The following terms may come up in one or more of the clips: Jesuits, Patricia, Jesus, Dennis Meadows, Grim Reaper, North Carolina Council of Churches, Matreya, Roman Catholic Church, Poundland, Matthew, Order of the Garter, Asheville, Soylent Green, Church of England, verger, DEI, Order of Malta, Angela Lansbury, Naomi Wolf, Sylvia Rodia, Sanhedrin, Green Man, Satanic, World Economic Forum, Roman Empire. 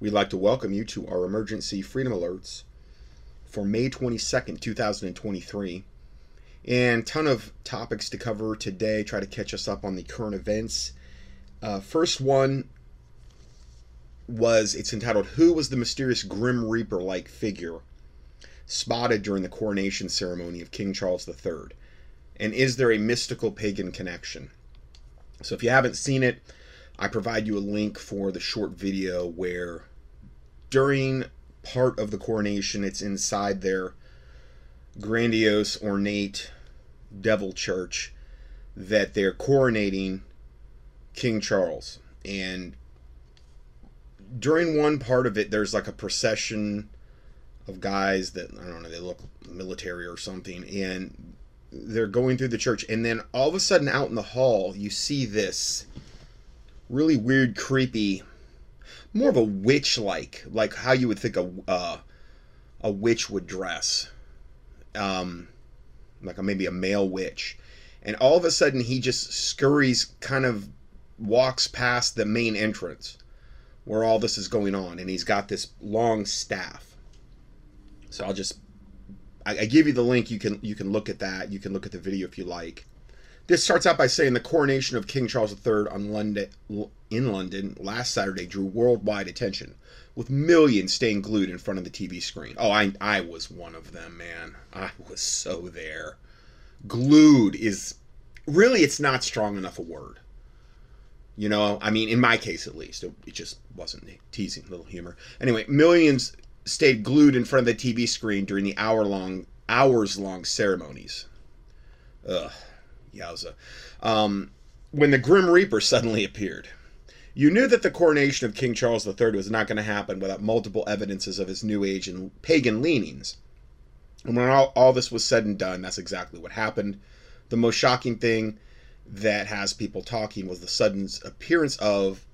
We'd like to welcome you to our emergency freedom alerts for May 22nd, 2023. And ton of topics to cover today. Try to catch us up on the current events. First one was, it's entitled, Who was the mysterious Grim Reaper-like figure spotted during the coronation ceremony of King Charles III? And is there a mystical pagan connection? So if you haven't seen it, I provide you a link for the short video where during part of the coronation, it's inside their grandiose, ornate devil church that they're coronating King Charles. And during one part of it, there's like a procession of guys that, I don't know, they look military or something, and they're going through the church, and then all of a sudden out in the hall you see this really weird, creepy, more of a witch, like how you would think a witch would dress, like maybe a male witch. And all of a sudden he just scurries, kind of walks past the main entrance where all this is going on, and he's got this long staff. So I'll just, I give you the link. You can look at that. You can look at the video if you like. This starts out by saying the coronation of King Charles III in London last Saturday drew worldwide attention, with millions staying glued in front of the TV screen. Oh, I was one of them, man. I was so there. Glued is really, it's not strong enough a word. You know, I mean, in my case at least, it just wasn't teasing, a little humor. Anyway, millions stayed glued in front of the TV screen during the hours-long ceremonies. Ugh, yowza. When the Grim Reaper suddenly appeared. You knew that the coronation of King Charles III was not going to happen without multiple evidences of his New Age and pagan leanings. And when all this was said and done, that's exactly what happened. The most shocking thing that has people talking was the sudden appearance of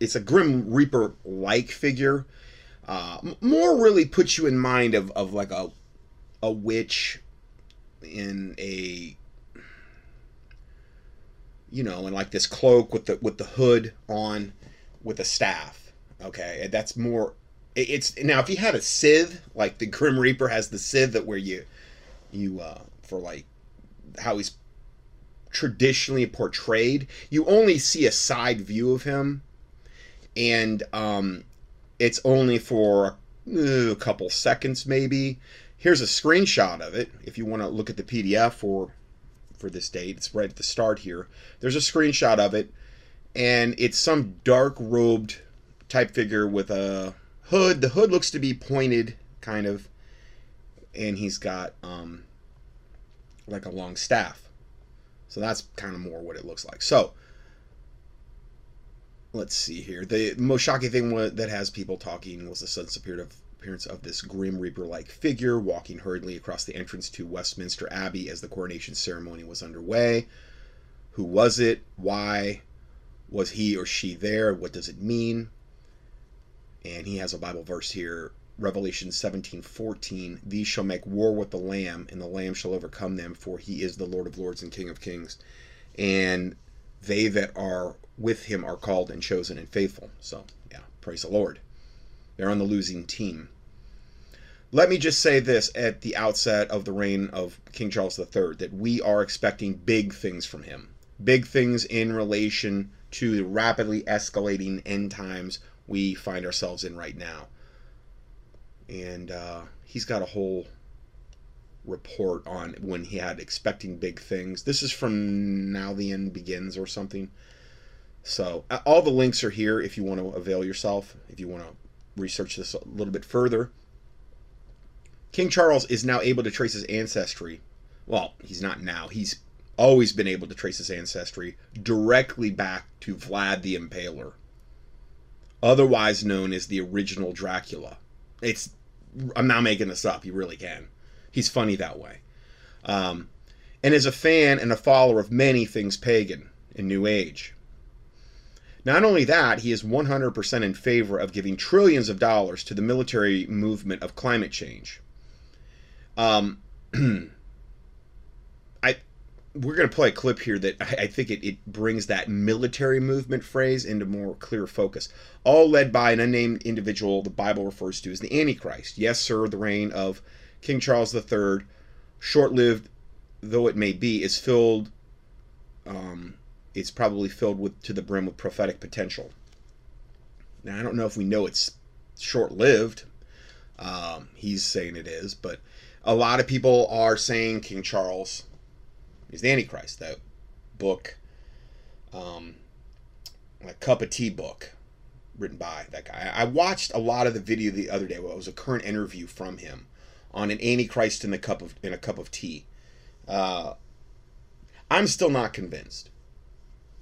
it's a Grim Reaper-like figure. More really puts you in mind of like a witch in a, you know, in like this cloak with the hood on, with a staff. Okay, and that's more, it's, now if you had a scythe, like the Grim Reaper has the scythe that where you for like how he's traditionally portrayed, you only see a side view of him, and it's only for a couple seconds maybe. Here's a screenshot of it if you want to look at the PDF for this date. It's right at the start here. There's a screenshot of it, and it's some dark robed type figure with a hood. The hood looks to be pointed, kind of, and he's got like a long staff. So that's kind of more what it looks like. So let's see here. The most shocking thing that has people talking was the sudden appearance of this Grim Reaper-like figure walking hurriedly across the entrance to Westminster Abbey as the coronation ceremony was underway. Who was it? Why was he or she there? What does it mean? And he has a Bible verse here. Revelation 17:14, these shall make war with the Lamb, and the Lamb shall overcome them, for he is the Lord of lords and King of kings. And they that are with him are called and chosen and faithful. So, yeah, praise the Lord. They're on the losing team. Let me just say this at the outset of the reign of King Charles III, that we are expecting big things from him. Big things in relation to the rapidly escalating end times we find ourselves in right now. And he's got a whole report on when he had expecting big things. This is from Now the End Begins or something. So all the links are here if you want to avail yourself, if you want to research this a little bit further. King Charles is now able to trace his ancestry. Well, he's not now. He's always been able to trace his ancestry directly back to Vlad the Impaler, otherwise known as the original Dracula. It's, I'm not making this up. You really can. He's funny that way. And is a fan and a follower of many things pagan and New Age. Not only that, he is 100% in favor of giving trillions of dollars to the military movement of climate change. We're going to play a clip here that I think it brings that military movement phrase into more clear focus. All led by an unnamed individual the Bible refers to as the Antichrist. Yes, sir, the reign of King Charles III, short-lived though it may be, is filled, it's probably filled with to the brim with prophetic potential. Now, I don't know if we know it's short-lived. He's saying it is, but a lot of people are saying King Charles is the Antichrist. That book, a cup of tea book written by that guy. I watched a lot of the video the other day. Well, it was a current interview from him on an Antichrist in a cup of tea. I'm still not convinced.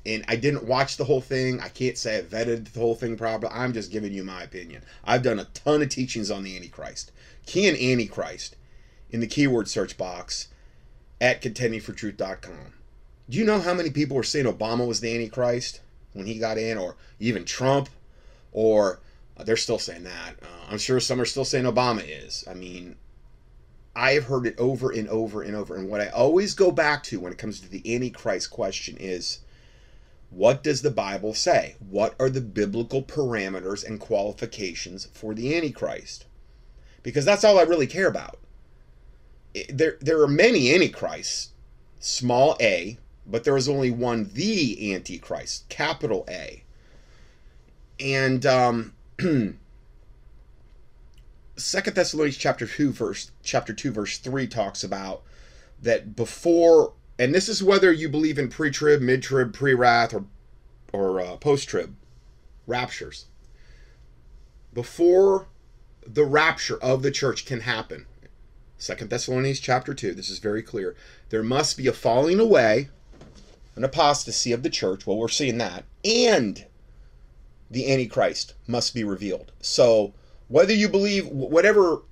And I didn't watch the whole thing. I can't say I vetted the whole thing properly. I'm just giving you my opinion. I've done a ton of teachings on the Antichrist. Key in Antichrist in the keyword search box at contendingfortruth.com. Do you know how many people were saying Obama was the Antichrist when he got in, or even Trump? Or they're still saying that. I'm sure some are still saying Obama is. I mean, I have heard it over and over and over. And what I always go back to when it comes to the Antichrist question is, what does the Bible say? What are the biblical parameters and qualifications for the Antichrist? Because that's all I really care about. There are many Antichrists, small a, but there is only one, the Antichrist, capital A. And Second Thessalonians chapter 2, verse 3 talks about that before. And this is whether you believe in pre-trib, mid-trib, pre-wrath, or post-trib raptures. Before the rapture of the church can happen, 2 Thessalonians chapter 2, this is very clear, there must be a falling away, an apostasy of the church, well, we're seeing that, and the Antichrist must be revealed. So whether you believe, whatever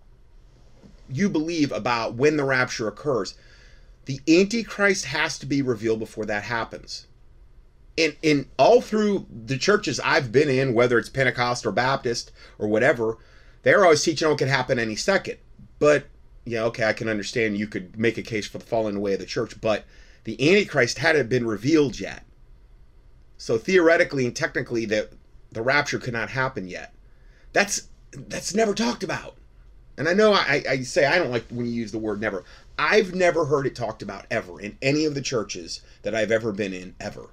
you believe about when the rapture occurs, the Antichrist has to be revealed before that happens. And in all through the churches I've been in, whether it's Pentecost or Baptist or whatever, they're always teaching, oh, it could happen any second. But, yeah, okay, I can understand you could make a case for the falling away of the church, but the Antichrist hadn't been revealed yet. So theoretically and technically, the rapture could not happen yet. That's never talked about. And I know I say I don't like when you use the word never. I've never heard it talked about ever in any of the churches that I've ever been in, ever.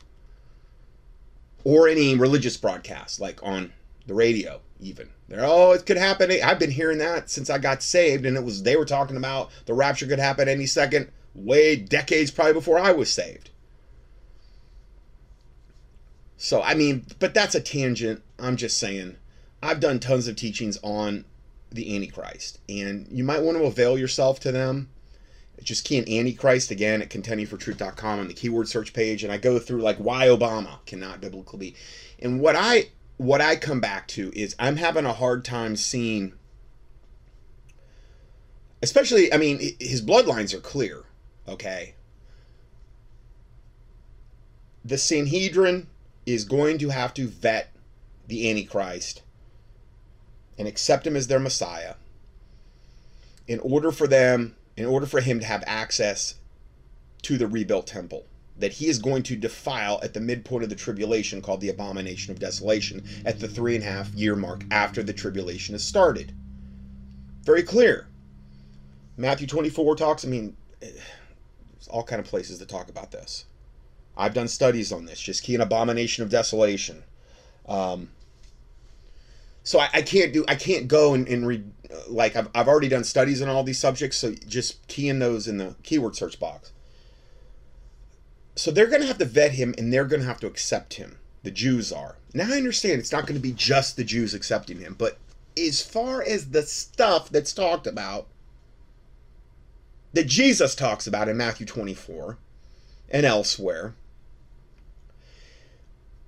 Or any religious broadcast, like on the radio, even. They're, oh, it could happen. I've been hearing that since I got saved, and it was they were talking about the rapture could happen any second, way decades probably before I was saved. So, I mean, but that's a tangent. I'm just saying, I've done tons of teachings on the Antichrist, and you might want to avail yourself to them. Just key in Antichrist again at contendingfortruth.com on the keyword search page, and I go through like why Obama cannot biblically be. And what I come back to is I'm having a hard time seeing, especially, I mean, his bloodlines are clear, okay? The Sanhedrin is going to have to vet the Antichrist and accept him as their Messiah in order for them, in order for him to have access to the rebuilt temple that he is going to defile at the midpoint of the tribulation, called the abomination of desolation, at the 3.5 year mark after the tribulation has started. Very clear. Matthew 24 talks, I mean, there's all kind of places that talk about this. I've done studies on this, just key in abomination of desolation. So I can't go and read, like I've already done studies on all these subjects, so just key in those in the keyword search box. So they're going to have to vet him, and they're going to have to accept him. The Jews are. Now I understand it's not going to be just the Jews accepting him, but as far as the stuff that's talked about, that Jesus talks about in Matthew 24 and elsewhere,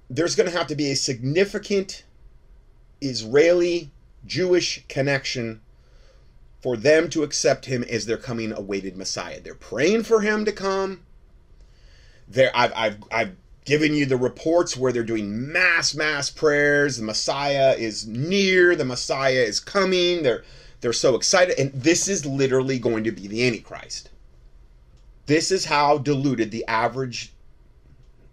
there's going to have to be a significant Israeli Jewish connection for them to accept him as their coming awaited Messiah. They're praying for him to come. I've given you the reports where they're doing mass prayers. The Messiah is near. The Messiah is coming. They're so excited, and this is literally going to be the Antichrist. This is how deluded the average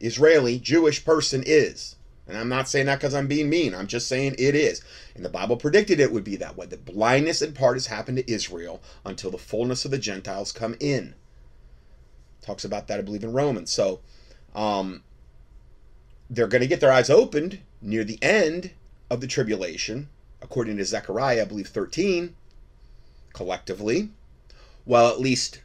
Israeli Jewish person is. And I'm not saying that because I'm being mean. I'm just saying it is. And the Bible predicted it would be that way. The blindness in part has happened to Israel until the fullness of the Gentiles come in. Talks about that, I believe, in Romans. So they're going to get their eyes opened near the end of the tribulation, according to Zechariah, I believe, 13, collectively. Well, at least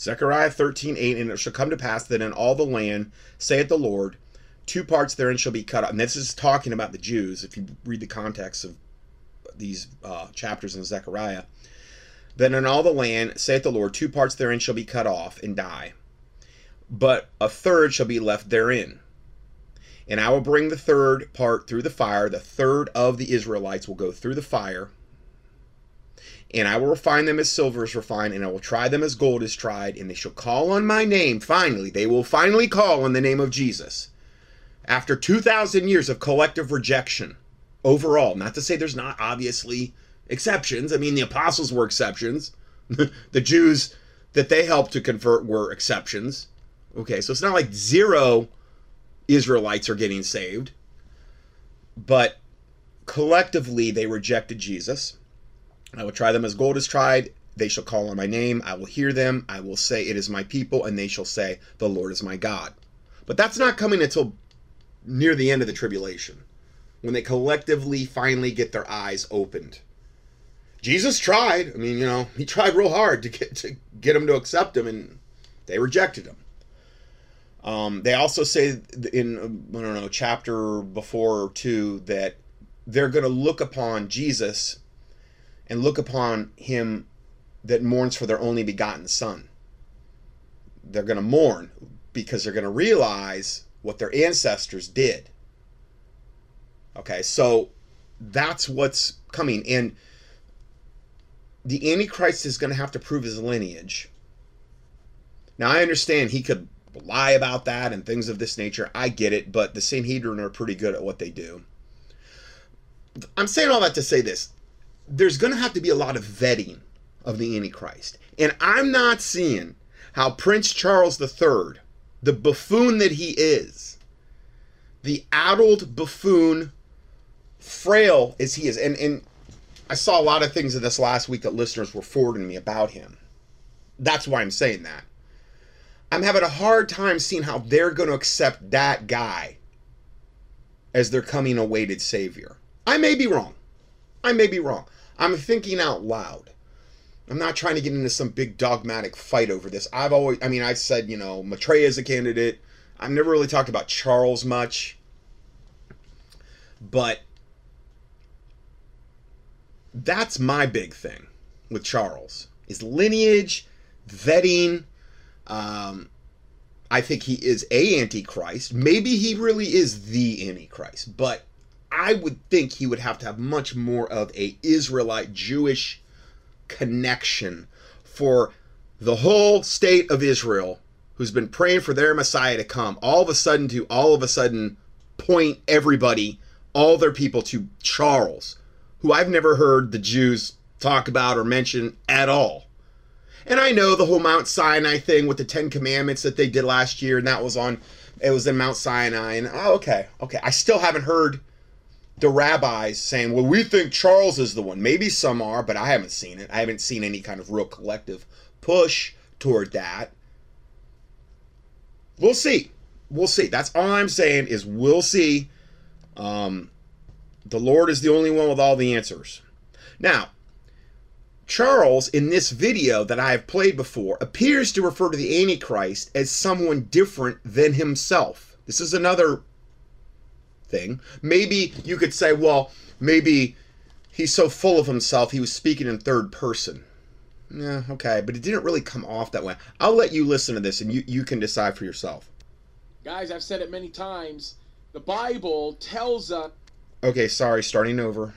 Zechariah 13:8, and it shall come to pass that in all the land, saith the Lord, two parts therein shall be cut up. And this is talking about the Jews, if you read the context of these chapters in Zechariah. Then in all the land, saith the Lord, two parts therein shall be cut off and die, but a third shall be left therein. And I will bring the third part through the fire. The third of the Israelites will go through the fire. And I will refine them as silver is refined, and I will try them as gold is tried, and they shall call on my name. Finally, they will finally call on the name of Jesus. After 2,000 years of collective rejection overall, not to say there's not obviously exceptions. I mean, the apostles were exceptions. The Jews that they helped to convert were exceptions. Okay, so it's not like zero Israelites are getting saved. But collectively, they rejected Jesus. I will try them as gold is tried. They shall call on my name. I will hear them. I will say, it is my people. And they shall say, the Lord is my God. But that's not coming until near the end of the tribulation, when they collectively finally get their eyes opened. Jesus tried. I mean, you know, he tried real hard to get them to accept him, and they rejected him. They also say in, I don't know, chapter before or two, that they're going to look upon Jesus and look upon him that mourns for their only begotten son. They're going to mourn because they're going to realize what their ancestors did. Okay, so that's what's coming. And the Antichrist is going to have to prove his lineage. Now, I understand he could lie about that and things of this nature. I get it, but the Sanhedrin are pretty good at what they do. I'm saying all that to say this. There's going to have to be a lot of vetting of the Antichrist. And I'm not seeing how Prince Charles III, the buffoon that he is, the addled buffoon, frail as he is. And I saw a lot of things in this last week that listeners were forwarding me about him. That's why I'm saying that. I'm having a hard time seeing how they're going to accept that guy as their coming awaited savior. I may be wrong. I may be wrong. I'm thinking out loud. I'm not trying to get into some big dogmatic fight over this. I've said, you know, Matreya is a candidate. I've never really talked about Charles much. But that's my big thing with Charles, is lineage, vetting. I think he is a Antichrist. Maybe he really is the Antichrist, but I would think he would have to have much more of a Israelite Jewish connection for the whole state of Israel, who's been praying for their Messiah to come, all of a sudden point everybody, all their people, to Charles, who I've never heard the Jews talk about or mention at all. And I know the whole Mount Sinai thing with the 10 Commandments that they did last year, and that was it was in Mount Sinai, and okay. I still haven't heard the rabbis saying, well, we think Charles is the one. Maybe some are, but I haven't seen it. I haven't seen any kind of real collective push toward that. We'll see. We'll see. That's all I'm saying, is we'll see. The Lord is the only one with all the answers. Now, Charles, in this video that I have played before, appears to refer to the Antichrist as someone different than himself. This is another thing. Maybe you could say, well, maybe he's so full of himself he was speaking in third person. Yeah, okay, but it didn't really come off that way. I'll let you listen to this, and you can decide for yourself. Guys, I've said it many times. The Bible tells us... Okay, sorry, starting over.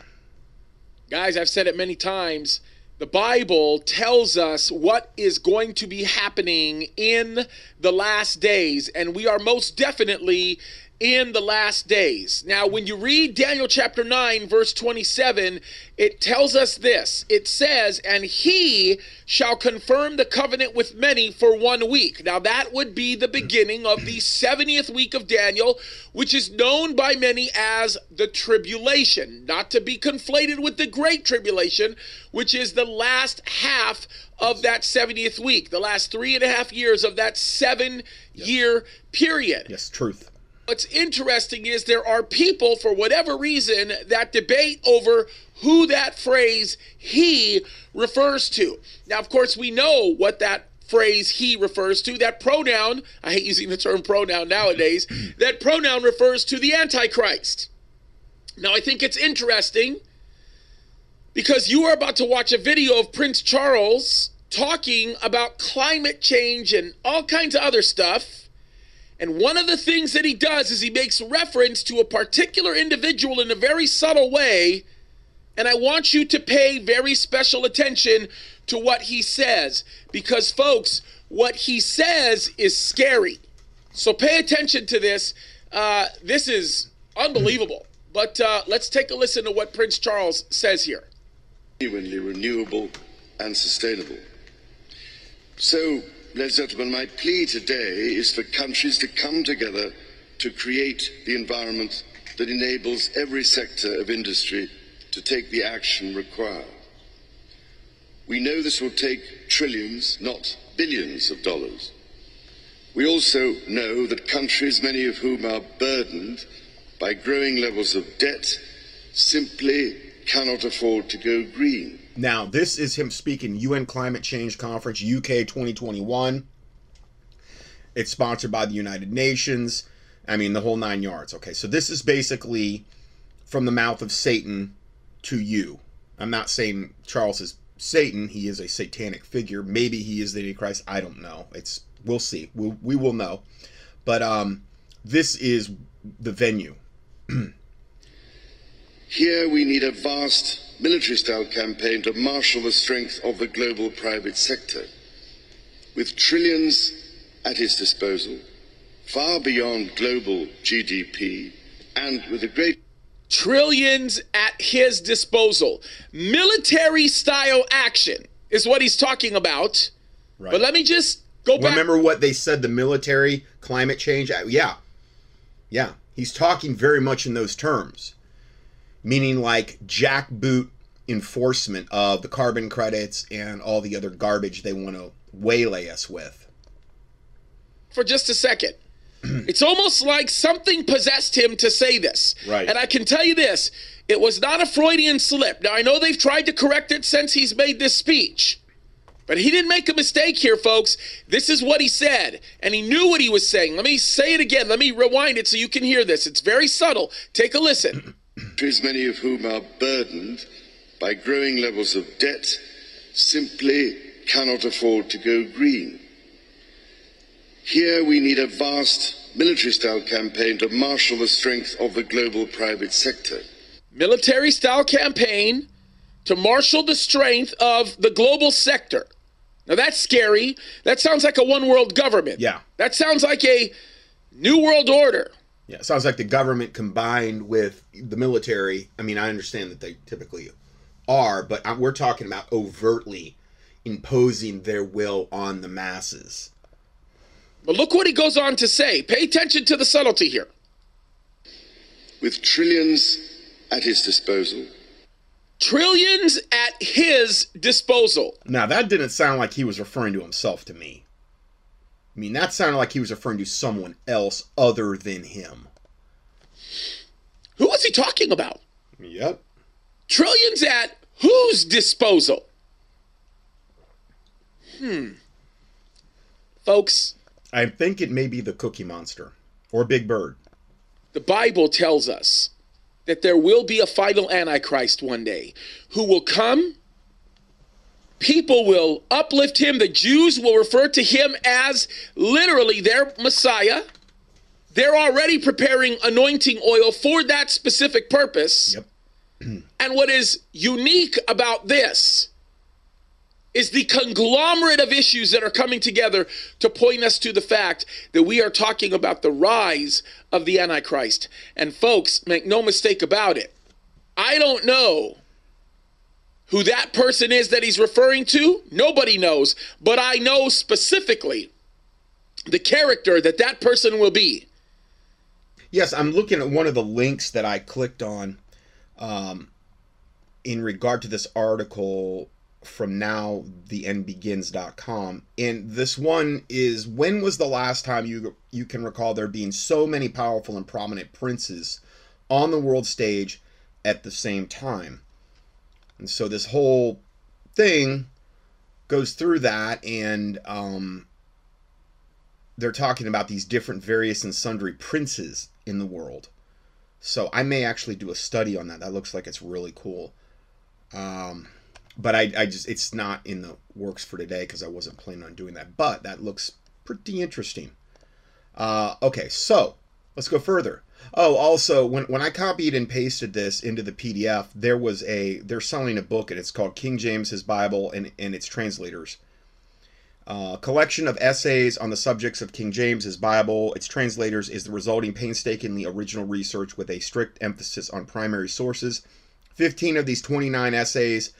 Guys, I've said it many times. The Bible tells us what is going to be happening in the last days, and we are most definitely in the last days. Now, when you read Daniel chapter 9, verse 27, it tells us this. It says, and he shall confirm the covenant with many for 1 week. Now, that would be the beginning of the 70th week of Daniel, which is known by many as the tribulation, not to be conflated with the great tribulation, which is the last half of that 70th week, the last 3.5 years of that 7-year period. Yes, truth. What's interesting is there are people, for whatever reason, that debate over who that phrase he refers to. Now, of course, we know what that phrase he refers to. That pronoun, I hate using the term pronoun nowadays, that pronoun refers to the Antichrist. Now, I think it's interesting because you are about to watch a video of Prince Charles talking about climate change and all kinds of other stuff. And one of the things that he does is he makes reference to a particular individual in a very subtle way. And I want you to pay very special attention to what he says. Because, folks, what he says is scary. So pay attention to this. This is unbelievable. But let's take a listen to what Prince Charles says here. Genuinely renewable and sustainable. So, ladies and gentlemen, my plea today is for countries to come together to create the environment that enables every sector of industry to take the action required. We know this will take trillions, not billions of dollars. We also know that countries, many of whom are burdened by growing levels of debt, simply cannot afford to go green. Now, this is him speaking, UN Climate Change Conference, UK 2021. It's sponsored by the United Nations. I mean, the whole 9 yards. Okay, so this is basically from the mouth of Satan to you. I'm not saying Charles is Satan. He is a satanic figure. Maybe he is the Antichrist. I don't know. It's, we'll see. We will know. But this is the venue. Here we need a vast military-style campaign to marshal the strength of the global private sector. With trillions at his disposal, far beyond global GDP, and with a great... Trillions at his disposal. Military-style action is what he's talking about. Right. But let me just go back... Remember what they said, the military, climate change? Yeah. Yeah. He's talking very much in those terms. Meaning like jackboot enforcement of the carbon credits and all the other garbage they want to waylay us with. For just a second. It's almost like something possessed him to say this. Right. And I can tell you this, it was not a Freudian slip. Now, I know they've tried to correct it since he's made this speech. But he didn't make a mistake here, folks. This is what he said, and he knew what he was saying. Let me say it again. Let me rewind it so you can hear this. It's very subtle. Take a listen. Countries, many of whom are burdened by growing levels of debt, simply cannot afford to go green. Here we need a vast military-style campaign to marshal the strength of the global private sector. Military-style campaign to marshal the strength of the global sector. Now that's scary. That sounds like a one-world government. Yeah. That sounds like a new world order. Yeah, it sounds like the government combined with the military. I mean, I understand that they typically are, but we're talking about overtly imposing their will on the masses. But look what he goes on to say. Pay attention to the subtlety here. With trillions at his disposal. Trillions at his disposal. Now, that didn't sound like he was referring to himself to me. I mean, that sounded like he was referring to someone else other than him. Who was he talking about? Yep. Trillions at whose disposal? Folks. I think it may be the Cookie Monster or Big Bird. The Bible tells us that there will be a final Antichrist one day who will come. People will uplift him. The Jews will refer to him as literally their Messiah. They're already preparing anointing oil for that specific purpose. Yep. And what is unique about this is the conglomerate of issues that are coming together to point us to the fact that we are talking about the rise of the Antichrist. And folks, make no mistake about it, I don't know who that person is that he's referring to. Nobody knows. But I know specifically the character that that person will be. Yes, I'm looking at one of the links that I clicked on in regard to this article from nowtheendbegins.com, and this one is, when was the last time you can recall there being so many powerful and prominent princes on the world stage at the same time? And so this whole thing goes through that, and they're talking about these different various and sundry princes in the world. So I may actually do a study on that. That looks like it's really cool. But I just, it's not in the works for today because I wasn't planning on doing that. But that looks pretty interesting. Okay, so let's go further. Oh, also, when I copied and pasted this into the PDF, there was a, they're selling a book, and it's called King James, His Bible, and Its Translators. A collection of essays on the subjects of King James, His Bible, Its Translators is the resulting painstakingly original research with a strict emphasis on primary sources. 15 of these 29 essays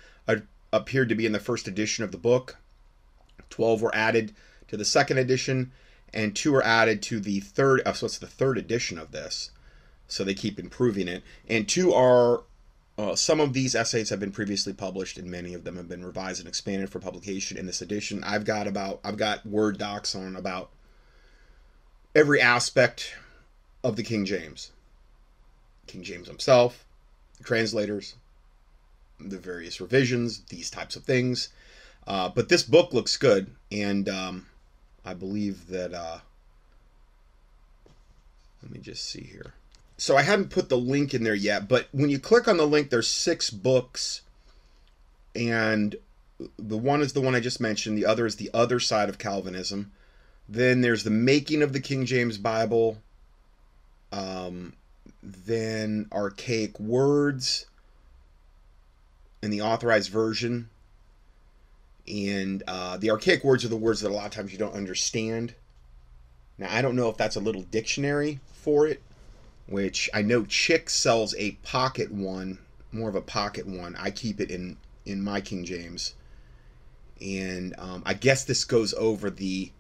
appeared to be in the first edition of the book. 12 were added to the second edition, and 2 were added to the third. So it's the third edition of this, so they keep improving it. And 2 are, some of these essays have been previously published, and many of them have been revised and expanded for publication in this edition. I've got Word docs on about every aspect of the King James himself, the translators, the various revisions, these types of things. But this book looks good, and I believe that, let me just see here. So I haven't put the link in there yet, but when you click on the link, there's 6 books, and the one is the one I just mentioned. The other is The Other Side of Calvinism. Then there's The Making of the King James Bible, then Archaic Words, and The Authorized Version. And the archaic words are the words that a lot of times you don't understand. Now, I don't know if that's a little dictionary for it, which I know Chick sells a pocket one, more of a pocket one. I keep it in my King James. And I guess this goes over the,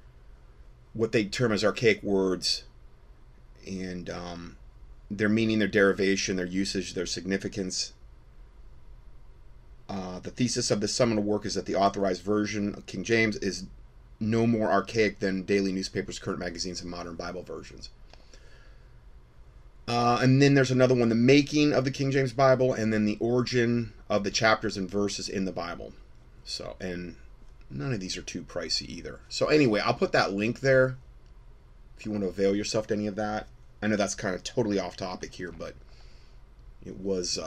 what they term as archaic words, and their meaning, their derivation, their usage, their significance. The thesis of this seminal work is that the authorized version of King James is no more archaic than daily newspapers, current magazines, and modern Bible versions. And then there's another one, The Making of the King James Bible, and then The Origin of the Chapters and Verses in the Bible. So, and none of these are too pricey either. So anyway, I'll put that link there if you want to avail yourself to any of that. I know that's kind of totally off topic here, but it was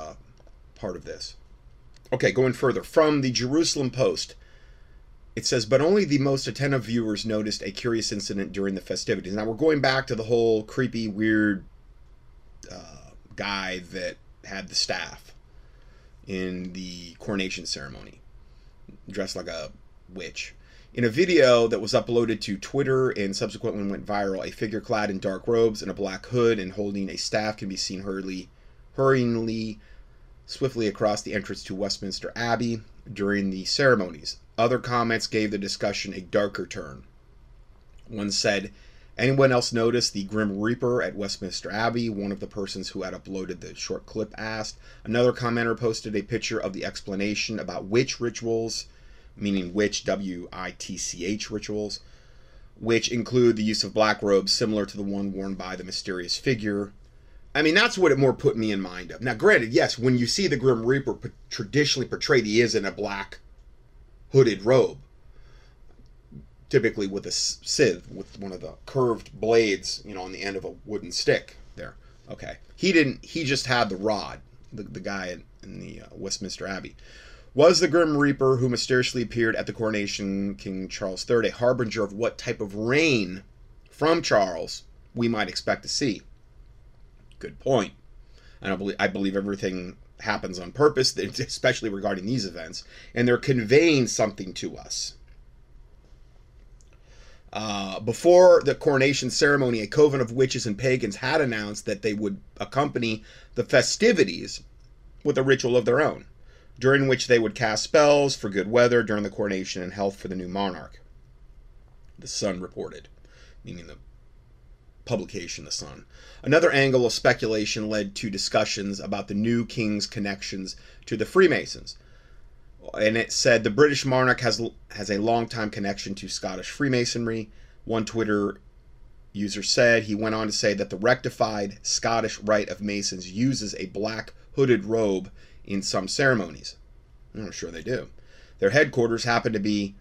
part of this. Okay, going further, from the Jerusalem Post, it says, but only the most attentive viewers noticed a curious incident during the festivities. Now, we're going back to the whole creepy, weird guy that had the staff in the coronation ceremony, dressed like a witch. In a video that was uploaded to Twitter and subsequently went viral, a figure clad in dark robes and a black hood and holding a staff can be seen hurriedly, swiftly across the entrance to Westminster Abbey during the ceremonies. Other comments gave the discussion a darker turn. One said, anyone else notice the Grim Reaper at Westminster Abbey? One of the persons who had uploaded the short clip asked. Another commenter posted a picture of the explanation about witch rituals, meaning witch, W-I-T-C-H rituals, which include the use of black robes similar to the one worn by the mysterious figure. I mean, that's what it more put me in mind of. Now, granted, yes, when you see the Grim Reaper traditionally portrayed, he is in a black hooded robe, typically with a scythe, with one of the curved blades, you know, on the end of a wooden stick there. Okay. He didn't, he just had the rod, the guy in the Westminster Abbey. Was the Grim Reaper who mysteriously appeared at the coronation, King Charles III, a harbinger of what type of reign from Charles we might expect to see? Good point. And I believe everything happens on purpose, especially regarding these events, and they're conveying something to us. Before the coronation ceremony, a coven of witches and pagans had announced that they would accompany the festivities with a ritual of their own, during which they would cast spells for good weather during the coronation and health for the new monarch. The Sun reported, meaning the publication The Sun. Another angle of speculation led to discussions about the new king's connections to the Freemasons. And it said the British monarch has a long-time connection to Scottish Freemasonry. One Twitter user said, he went on to say that the rectified Scottish Rite of Masons uses a black hooded robe in some ceremonies. I'm sure they do. Their headquarters happen to be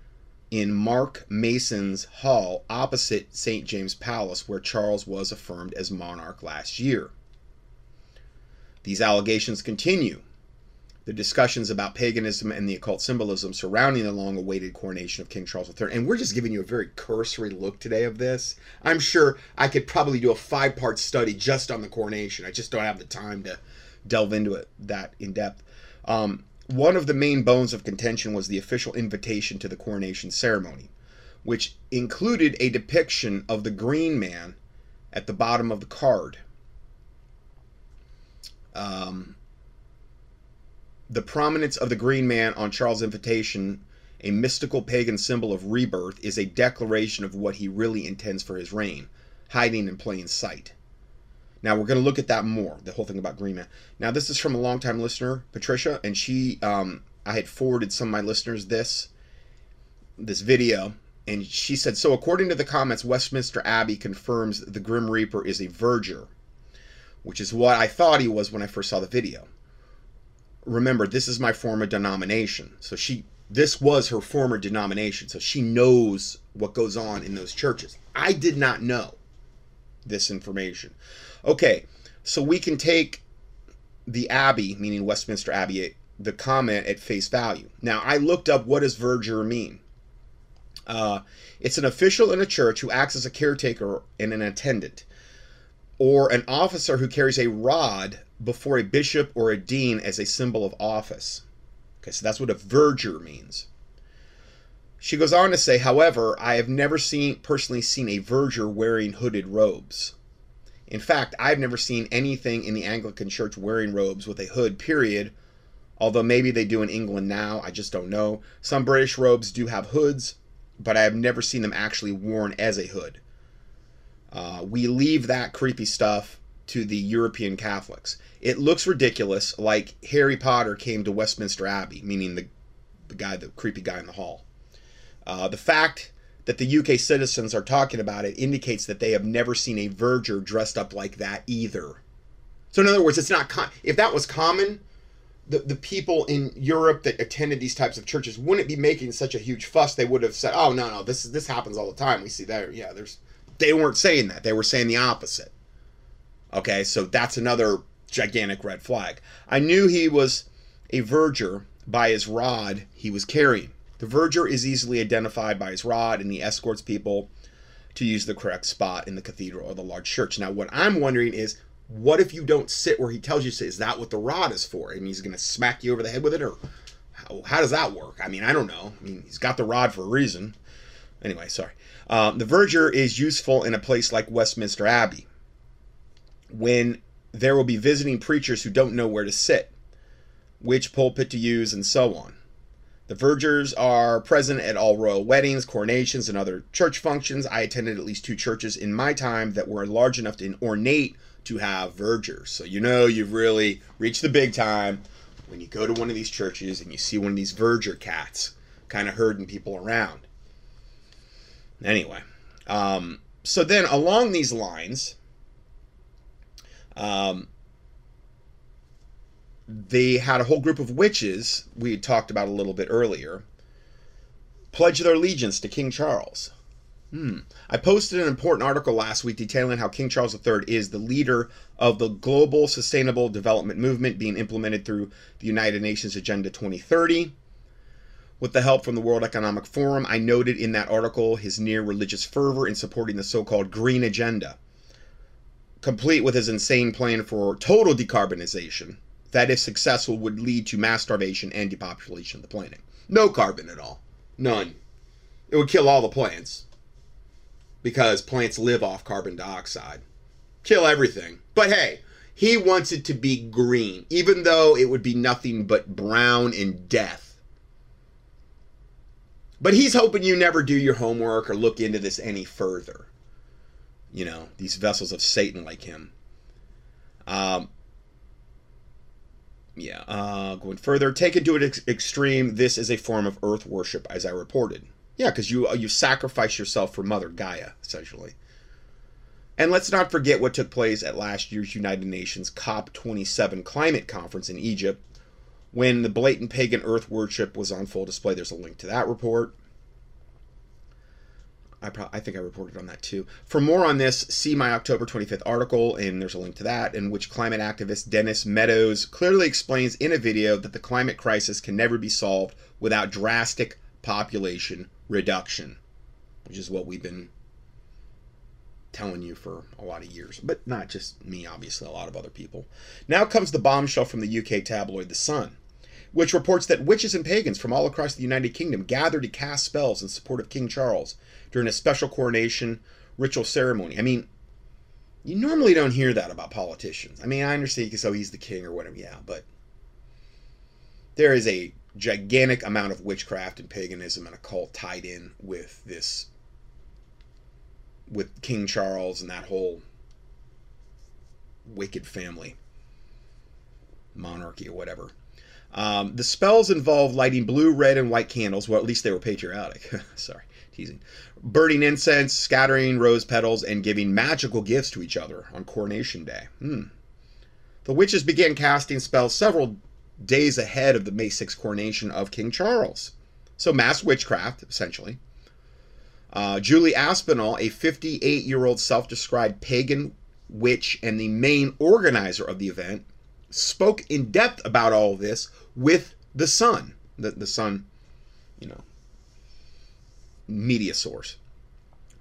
in Mark Mason's Hall opposite St. James' Palace, where Charles was affirmed as monarch last year. These allegations continue. The discussions about paganism and the occult symbolism surrounding the long-awaited coronation of King Charles III. And we're just giving you a very cursory look today of this. I'm sure I could probably do a 5-part study just on the coronation. I just don't have the time to delve into it that in depth. One of the main bones of contention was the official invitation to the coronation ceremony, which included a depiction of the Green Man at the bottom of the card. The prominence of the Green Man on Charles' invitation, a mystical pagan symbol of rebirth, is a declaration of what he really intends for his reign, hiding in plain sight. Now, we're going to look at that more, the whole thing about Green Man. Now, this is from a longtime listener, Patricia, and she, I had forwarded some of my listeners this video, and she said, so according to the comments, Westminster Abbey confirms the Grim Reaper is a verger, which is what I thought he was when I first saw the video. Remember, this is my former denomination. So this was her former denomination. So she knows what goes on in those churches. I did not know this information. Okay, so we can take the Abbey, meaning Westminster Abbey, the comment at face value. Now, I looked up, what does verger mean? It's an official in a church who acts as a caretaker and an attendant, or an officer who carries a rod before a bishop or a dean as a symbol of office. Okay, so that's what a verger means. She goes on to say, however, I have never personally seen a verger wearing hooded robes. In fact, I've never seen anything in the Anglican Church wearing robes with a hood, period. Although maybe they do in England now, I just don't know. Some British robes do have hoods, but I have never seen them actually worn as a hood. We leave that creepy stuff to the European Catholics. It looks ridiculous, like Harry Potter came to Westminster Abbey, meaning the creepy guy in the hall. The fact that the UK citizens are talking about it indicates that they have never seen a verger dressed up like that either. So in other words, it's not if that was common, the people in Europe that attended these types of churches wouldn't be making such a huge fuss. They would have said, oh, no, this happens all the time. We see that. Yeah, they weren't saying that. They were saying the opposite. Okay, so that's another gigantic red flag. I knew he was a verger by his rod he was carrying. The verger is easily identified by his rod, and he escorts people to use the correct spot in the cathedral or the large church. Now, what I'm wondering is, what if you don't sit where he tells you to sit? Is that what the rod is for? I mean, he's going to smack you over the head with it, or how does that work? I mean, I don't know. I mean, he's got the rod for a reason. Anyway, sorry. The verger is useful in a place like Westminster Abbey, when there will be visiting preachers who don't know where to sit, which pulpit to use, and so on. The vergers are present at all royal weddings, coronations, and other church functions. I attended at least 2 churches in my time that were large enough to ornate to have vergers. So you know you've really reached the big time when you go to one of these churches and you see one of these verger cats kind of herding people around. Anyway, so then along these lines, they had a whole group of witches we had talked about a little bit earlier pledge their allegiance to King Charles. I posted an important article last week detailing how King Charles III is the leader of the global sustainable development movement being implemented through the United Nations Agenda 2030 with the help from the World Economic Forum. I noted in that article his near religious fervor in supporting the so-called green agenda, complete with his insane plan for total decarbonization that, if successful, would lead to mass starvation and depopulation of the planet. No carbon at all. None. It would kill all the plants, because plants live off carbon dioxide. Kill everything. But hey, he wants it to be green, even though it would be nothing but brown and death. But he's hoping you never do your homework or look into this any further. You know, these vessels of Satan like him. Going further, take it to an extreme. This is a form of earth worship, as I reported. Yeah, because you sacrifice yourself for Mother Gaia, essentially. And let's not forget what took place at last year's United Nations COP27 climate conference in Egypt, when the blatant pagan earth worship was on full display. There's a link to that report. I think I reported on that too. For more on this, see my October 25th article, and there's a link to that, in which climate activist Dennis Meadows clearly explains in a video that the climate crisis can never be solved without drastic population reduction, which is what we've been telling you for a lot of years, but not just me, obviously, a lot of other people. Now comes the bombshell from the UK tabloid The Sun, which reports that witches and pagans from all across the United Kingdom gathered to cast spells in support of King Charles during a special coronation ritual ceremony. I mean, you normally don't hear that about politicians. I mean, I understand, so he's the king or whatever, yeah, but there is a gigantic amount of witchcraft and paganism and occult tied in with this, with King Charles and that whole wicked family, monarchy or whatever. The spells involved lighting blue, red, and white candles. Well, at least they were patriotic. Sorry, teasing. Burning incense, scattering rose petals, and giving magical gifts to each other on coronation day. The witches began casting spells several days ahead of the May 6th coronation of King Charles. So mass witchcraft, essentially. Julie Aspinall, a 58-year-old self-described pagan witch and the main organizer of the event, spoke in depth about all this with The Sun, the Sun, you know, media source.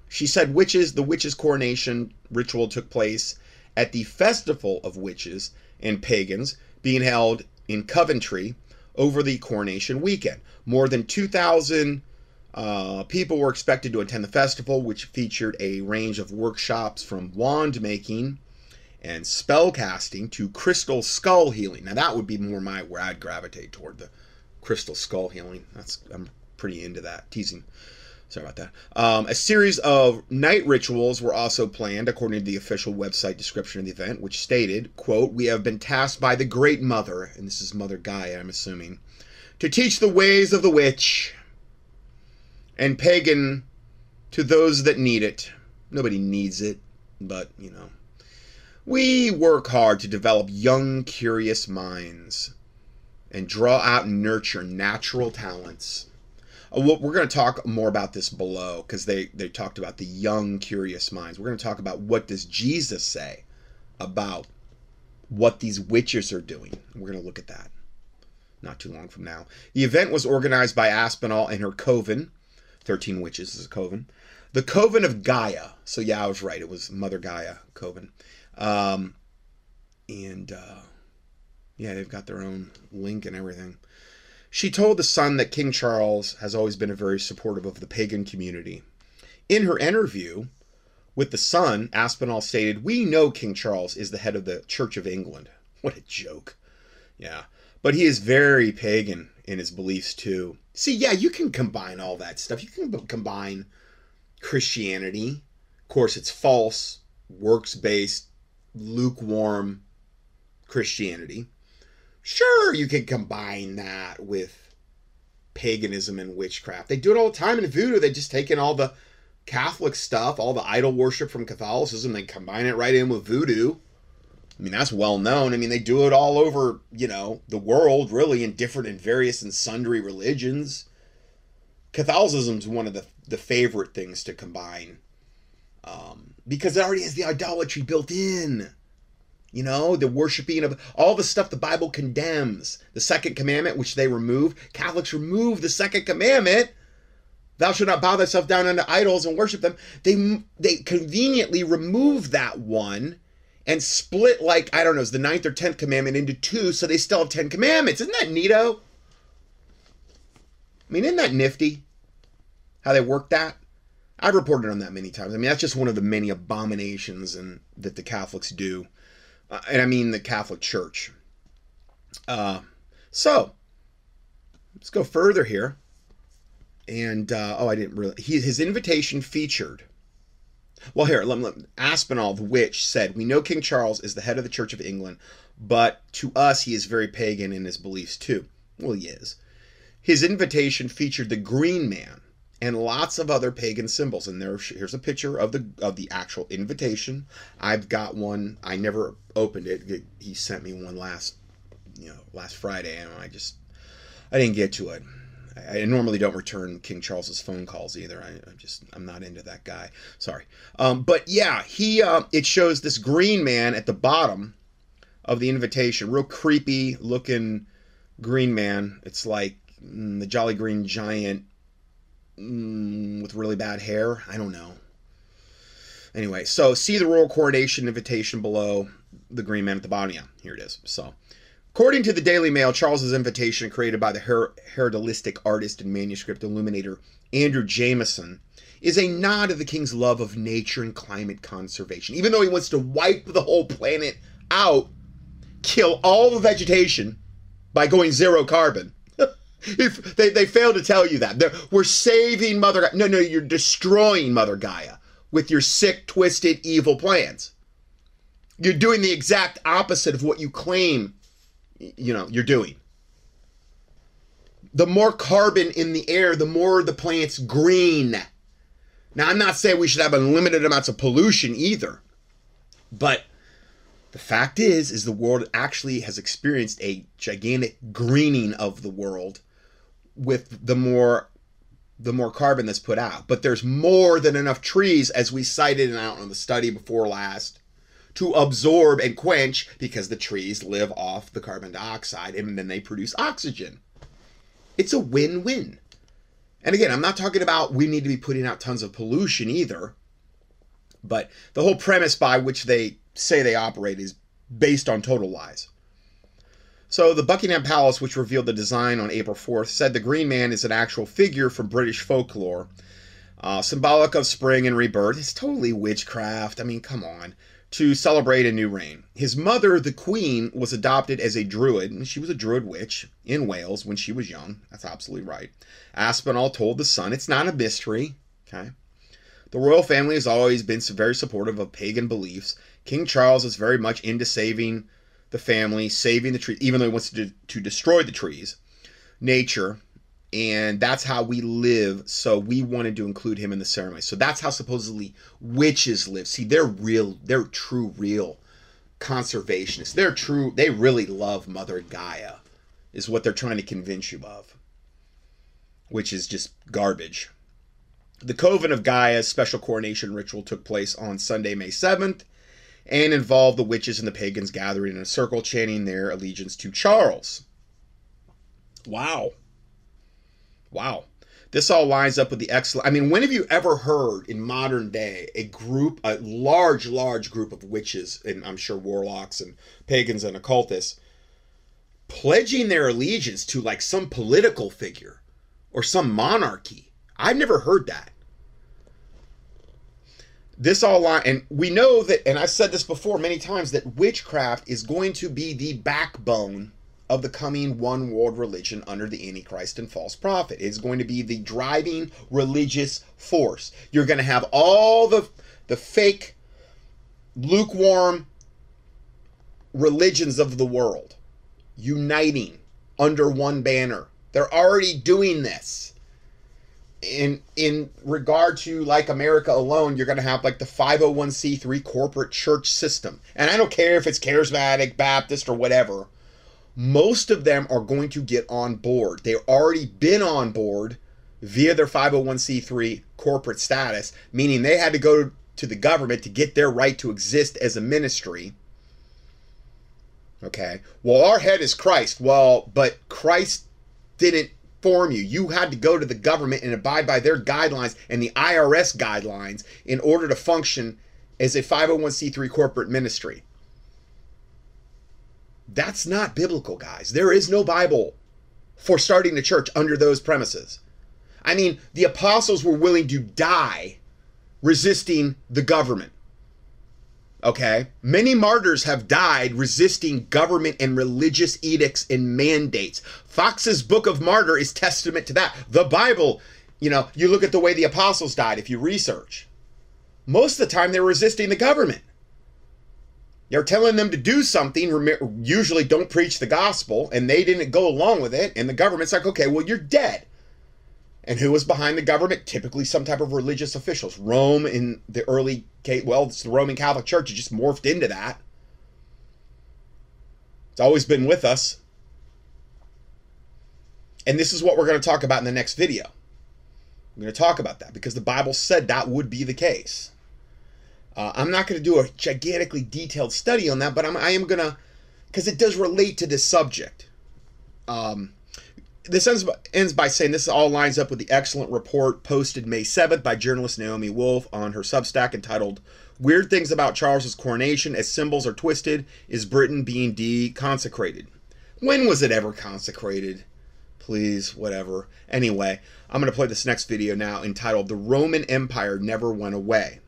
She said the witches' coronation ritual took place at the Festival of Witches and Pagans, being held in Coventry over the coronation weekend. More than 2,000 people were expected to attend the festival, which featured a range of workshops from wand making and spell casting to crystal skull healing. Now that would be more where I'd gravitate toward, the crystal skull healing. I'm pretty into that. Teasing. Sorry about that. A series of night rituals were also planned, according to the official website description of the event, which stated, quote, "We have been tasked by the Great Mother," and this is Mother Gaia, I'm assuming, "to teach the ways of the witch and pagan to those that need it." Nobody needs it, but, you know. "We work hard to develop young, curious minds and draw out and nurture natural talents." We're going to talk more about this below, because they talked about the young, curious minds. We're going to talk about what does Jesus say about what these witches are doing. We're going to look at that not too long from now. The event was organized by Aspinall and her coven. 13 witches is a coven. The Coven of Gaia. So yeah, I was right. It was Mother Gaia coven. Yeah, they've got their own link and everything. She told The Sun that King Charles has always been very supportive of the pagan community. In her interview with The Sun, Aspinall stated, "We know King Charles is the head of the Church of England." What a joke. Yeah. "But he is very pagan in his beliefs too." See, yeah, you can combine all that stuff. You can combine Christianity. Of course, it's false, works-based, lukewarm Christianity. Sure, you can combine that with paganism and witchcraft. They do it all the time in voodoo. They just take in all the Catholic stuff, all the idol worship from Catholicism, they combine it right in with voodoo. I mean, that's well known. I mean, they do it all over, you know, the world, really, in different and various and sundry religions. Catholicism's one of the favorite things to combine, because it already has the idolatry built in. You know, the worshiping of all the stuff the Bible condemns. The second commandment, which they remove. Catholics remove the second commandment. Thou shalt not bow thyself down unto idols and worship them. They conveniently remove that one and split, like, I don't know, it's the 9th or 10th commandment into two, so they still have 10 commandments. Isn't that neato? I mean, isn't that nifty how they work that? I've reported on that many times. I mean, that's just one of the many abominations that the Catholics do. And I mean the Catholic Church. So, let's go further here. And, oh, I didn't really... His invitation featured... Well, here, Aspinall, the witch, said, "We know King Charles is the head of the Church of England, but to us he is very pagan in his beliefs too." Well, he is. His invitation featured the Green Man and lots of other pagan symbols. And here's a picture of the actual invitation. I've got one. I never opened it. He sent me one last Friday, and I didn't get to it. I normally don't return King Charles's phone calls either. I'm not into that guy. Sorry. But yeah, it shows this Green Man at the bottom of the invitation. Real creepy looking Green Man. It's like the Jolly Green Giant with really bad hair. I don't know. Anyway, so see the royal coronation invitation below the Green Man at the bottom. Yeah, here it is. So, according to the Daily Mail, Charles's invitation, created by the heraldic artist and manuscript illuminator Andrew Jameson, is a nod to the king's love of nature and climate conservation. Even though he wants to wipe the whole planet out, kill all the vegetation by going zero carbon. If they fail to tell you that. We're saving Mother Gaia. No, you're destroying Mother Gaia with your sick, twisted, evil plans. You're doing the exact opposite of what you claim you're doing. The more carbon in the air, the more the plant's green. Now, I'm not saying we should have unlimited amounts of pollution either, but the fact is the world actually has experienced a gigantic greening of the world with the more carbon that's put out. But there's more than enough trees, as we cited in, I don't know, the study before last, to absorb and quench, because the trees live off the carbon dioxide and then they produce oxygen. It's a win-win. And again, I'm not talking about we need to be putting out tons of pollution either, but the whole premise by which they say they operate is based on total lies. So the Buckingham Palace, which revealed the design on April 4th, said the Green Man is an actual figure from British folklore, symbolic of spring and rebirth. It's totally witchcraft. I mean, come on. To celebrate a new reign. His mother, the Queen, was adopted as a druid, and she was a druid witch in Wales when she was young. That's absolutely right. Aspinall told The Sun, "It's not a mystery, okay? The royal family has always been very supportive of pagan beliefs. King Charles is very much into saving the family, saving the trees, even though he wants to destroy the trees, nature, and that's how we live, so we wanted to include him in the ceremony." So that's how supposedly witches live. See, they're true, real conservationists. They really love Mother Gaia, is what they're trying to convince you of, which is just garbage. The Coven of Gaia's special coronation ritual took place on Sunday, May 7th, and involved the witches and the pagans gathering in a circle, chanting their allegiance to Charles. Wow. Wow. This all lines up with the excellent... I mean, when have you ever heard in modern day a large, large group of witches, and I'm sure warlocks and pagans and occultists, pledging their allegiance to like some political figure or some monarchy? I've never heard that. This all line... And we know that, and I've said this before many times, that witchcraft is going to be the backbone of the coming one world religion under the Antichrist and false prophet. It's going to be the driving religious force. You're going to have all the fake, lukewarm religions of the world uniting under one banner. They're already doing this. In regard to like America alone, you're going to have like the 501c3 corporate church system. And I don't care if it's charismatic, Baptist, or whatever. Most of them are going to get on board. They've already been on board via their 501c3 corporate status, meaning they had to go to the government to get their right to exist as a ministry. Okay. Well, our head is Christ. Well, but Christ didn't form you. You had to go to the government and abide by their guidelines and the IRS guidelines in order to function as a 501c3 corporate ministry. That's not biblical, guys. There is no Bible for starting the church under those premises. I mean, the apostles were willing to die resisting the government. Okay? Many martyrs have died resisting government and religious edicts and mandates. Fox's Book of Martyr is testament to that. The Bible, you know, you look at the way the apostles died if you research. Most of the time, they were resisting the government. They're telling them to do something, usually don't preach the gospel, and they didn't go along with it, and the government's like, okay, well, you're dead. And who was behind the government? Typically some type of religious officials. Rome in the early, well, it's the Roman Catholic Church. It just morphed into that. It's always been with us. And this is what we're going to talk about in the next video. I'm going to talk about that because the Bible said that would be the case. I'm not going to do a gigantically detailed study on that, but I am going to, because it does relate to this subject. This ends by saying this all lines up with the excellent report posted May 7th by journalist Naomi Wolf on her Substack entitled Weird Things About Charles's Coronation as Symbols Are Twisted, Is Britain Being Deconsecrated? When was it ever consecrated? Please, whatever. Anyway, I'm going to play this next video now entitled The Roman Empire Never Went Away.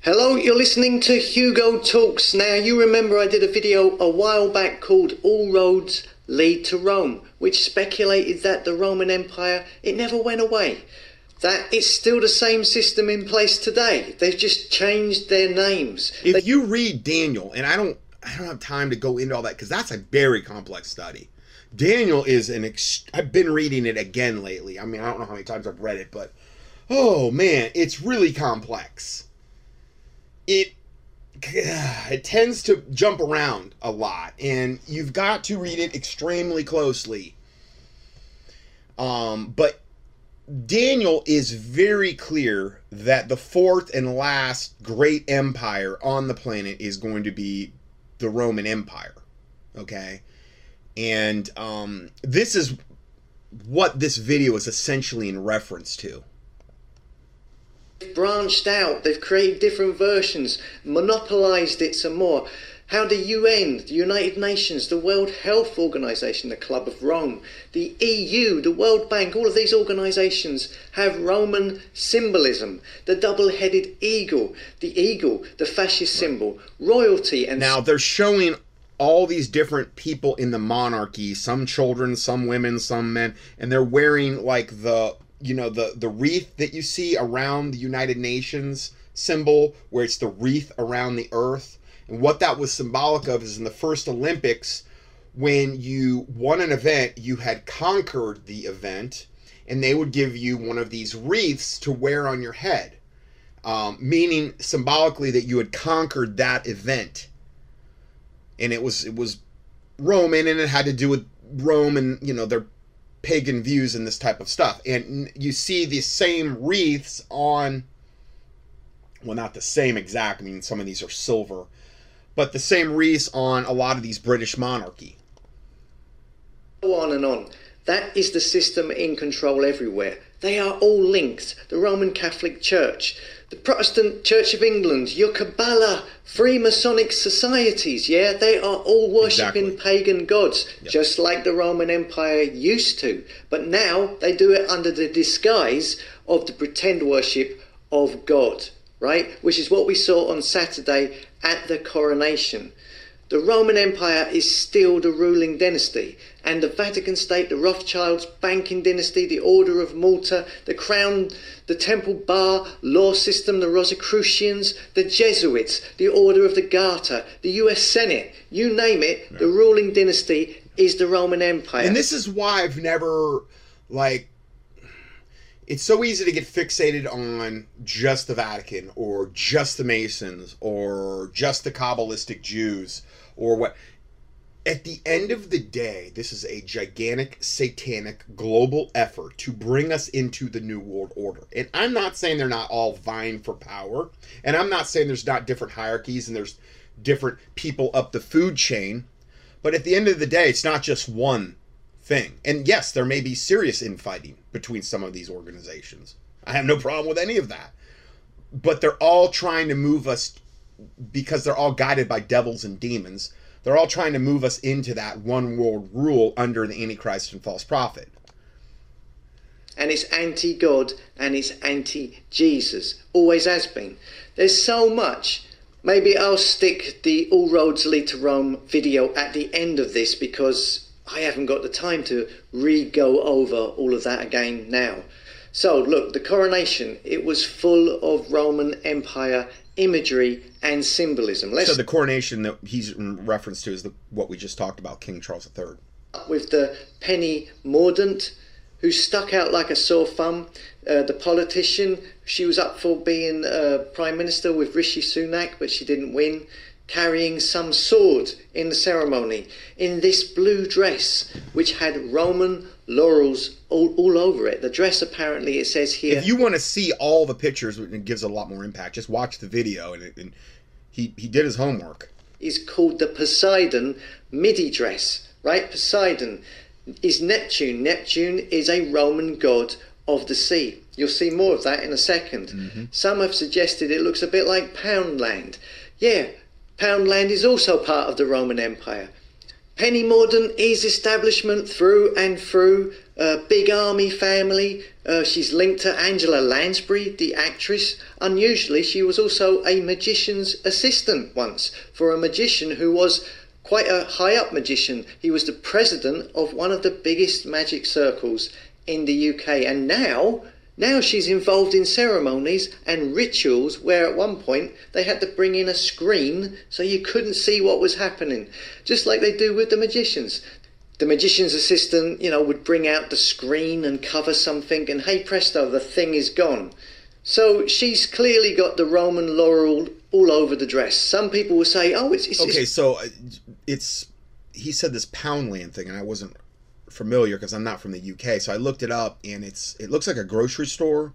Hello, you're listening to Hugo Talks. Now, you remember I did a video a while back called All Roads Lead to Rome, which speculated that the Roman Empire, it never went away, that it's still the same system in place today. They've just changed their names. If you read Daniel, and I don't have time to go into all that because that's a very complex study. Daniel is I've been reading it again lately. I mean, I don't know how many times I've read it, but oh man, it's really complex. It tends to jump around a lot, and you've got to read it extremely closely. But Daniel is very clear that the fourth and last great empire on the planet is going to be the Roman Empire. Okay? And this is what this video is essentially in reference to. Branched out, they've created different versions, monopolized it some more. How the UN, the United Nations, the World Health Organization, the Club of Rome, the EU, the World Bank, all of these organizations have Roman symbolism. The double-headed eagle, the fascist symbol, royalty, and now they're showing all these different people in the monarchy, some children, some women, some men, and they're wearing like the, you know, the wreath that you see around the United Nations symbol, where it's the wreath around the earth. And what that was symbolic of is in the first Olympics, when you won an event, you had conquered the event, and they would give you one of these wreaths to wear on your head, meaning symbolically that you had conquered that event. And it was Roman, and it had to do with Rome and, you know, their pagan views and this type of stuff. And you see the same wreaths on, well, not the same exact, I mean, some of these are silver, but the same wreaths on a lot of these British monarchy. On and on. That is the system in control everywhere. They are all linked. The Roman Catholic Church, the Protestant Church of England, your Kabbalah, Freemasonic societies, yeah, they are all worshipping pagan gods, just like the Roman Empire used to. But now they do it under the disguise of the pretend worship of God, right? Which is what we saw on Saturday at the coronation. The Roman Empire is still the ruling dynasty, and the Vatican State, the Rothschilds, banking dynasty, the Order of Malta, the Crown, the Temple Bar law system, the Rosicrucians, the Jesuits, the Order of the Garter, the US Senate, you name it, the ruling dynasty is the Roman Empire. And this is why I've never, like, it's so easy to get fixated on just the Vatican or just the Masons or just the Kabbalistic Jews. Or what? At the end of the day, this is a gigantic, satanic, global effort to bring us into the New World Order. And I'm not saying they're not all vying for power. And I'm not saying there's not different hierarchies and there's different people up the food chain. But at the end of the day, it's not just one thing. And yes, there may be serious infighting between some of these organizations. I have no problem with any of that. But they're all trying to move us, because they're all guided by devils and demons, They're all trying to move us into that one world rule under the Antichrist and false prophet. And it's anti-God and it's anti-Jesus. Always has been. There's so much. Maybe I'll stick the All Roads Lead to Rome video at the end of this, because I haven't got the time to re-go over all of that again now. So look, the coronation, it was full of Roman Empire imagery and symbolism. So the coronation that he's referenced to is what we just talked about, King Charles III. With the Penny Mordaunt, who stuck out like a sore thumb, the politician. She was up for being Prime Minister with Rishi Sunak, but she didn't win, carrying some sword in the ceremony, in this blue dress, which had Roman laurels all over it. The dress, apparently, it says here... If you want to see all the pictures, it gives it a lot more impact. Just watch the video, and he did his homework. It's called the Poseidon midi dress, right? Poseidon is Neptune. Neptune is a Roman god of the sea. You'll see more of that in a second. Mm-hmm. Some have suggested it looks a bit like Poundland. Yeah, Poundland is also part of the Roman Empire. Penny Mordaunt is establishment through and through, big army family. She's linked to Angela Lansbury, the actress. Unusually, she was also a magician's assistant once, for a magician who was quite a high-up magician. He was the president of one of the biggest magic circles in the UK. And now she's involved in ceremonies and rituals where at one point they had to bring in a screen so you couldn't see what was happening, just like they do with the magicians. The magician's assistant, you know, would bring out the screen and cover something, and hey presto, the thing is gone. So she's clearly got the Roman laurel all over the dress. Some people will say, oh, it's... okay, so it's... He said this Poundland thing, and I wasn't familiar because I'm not from the UK, so I looked it up, and it looks like a grocery store.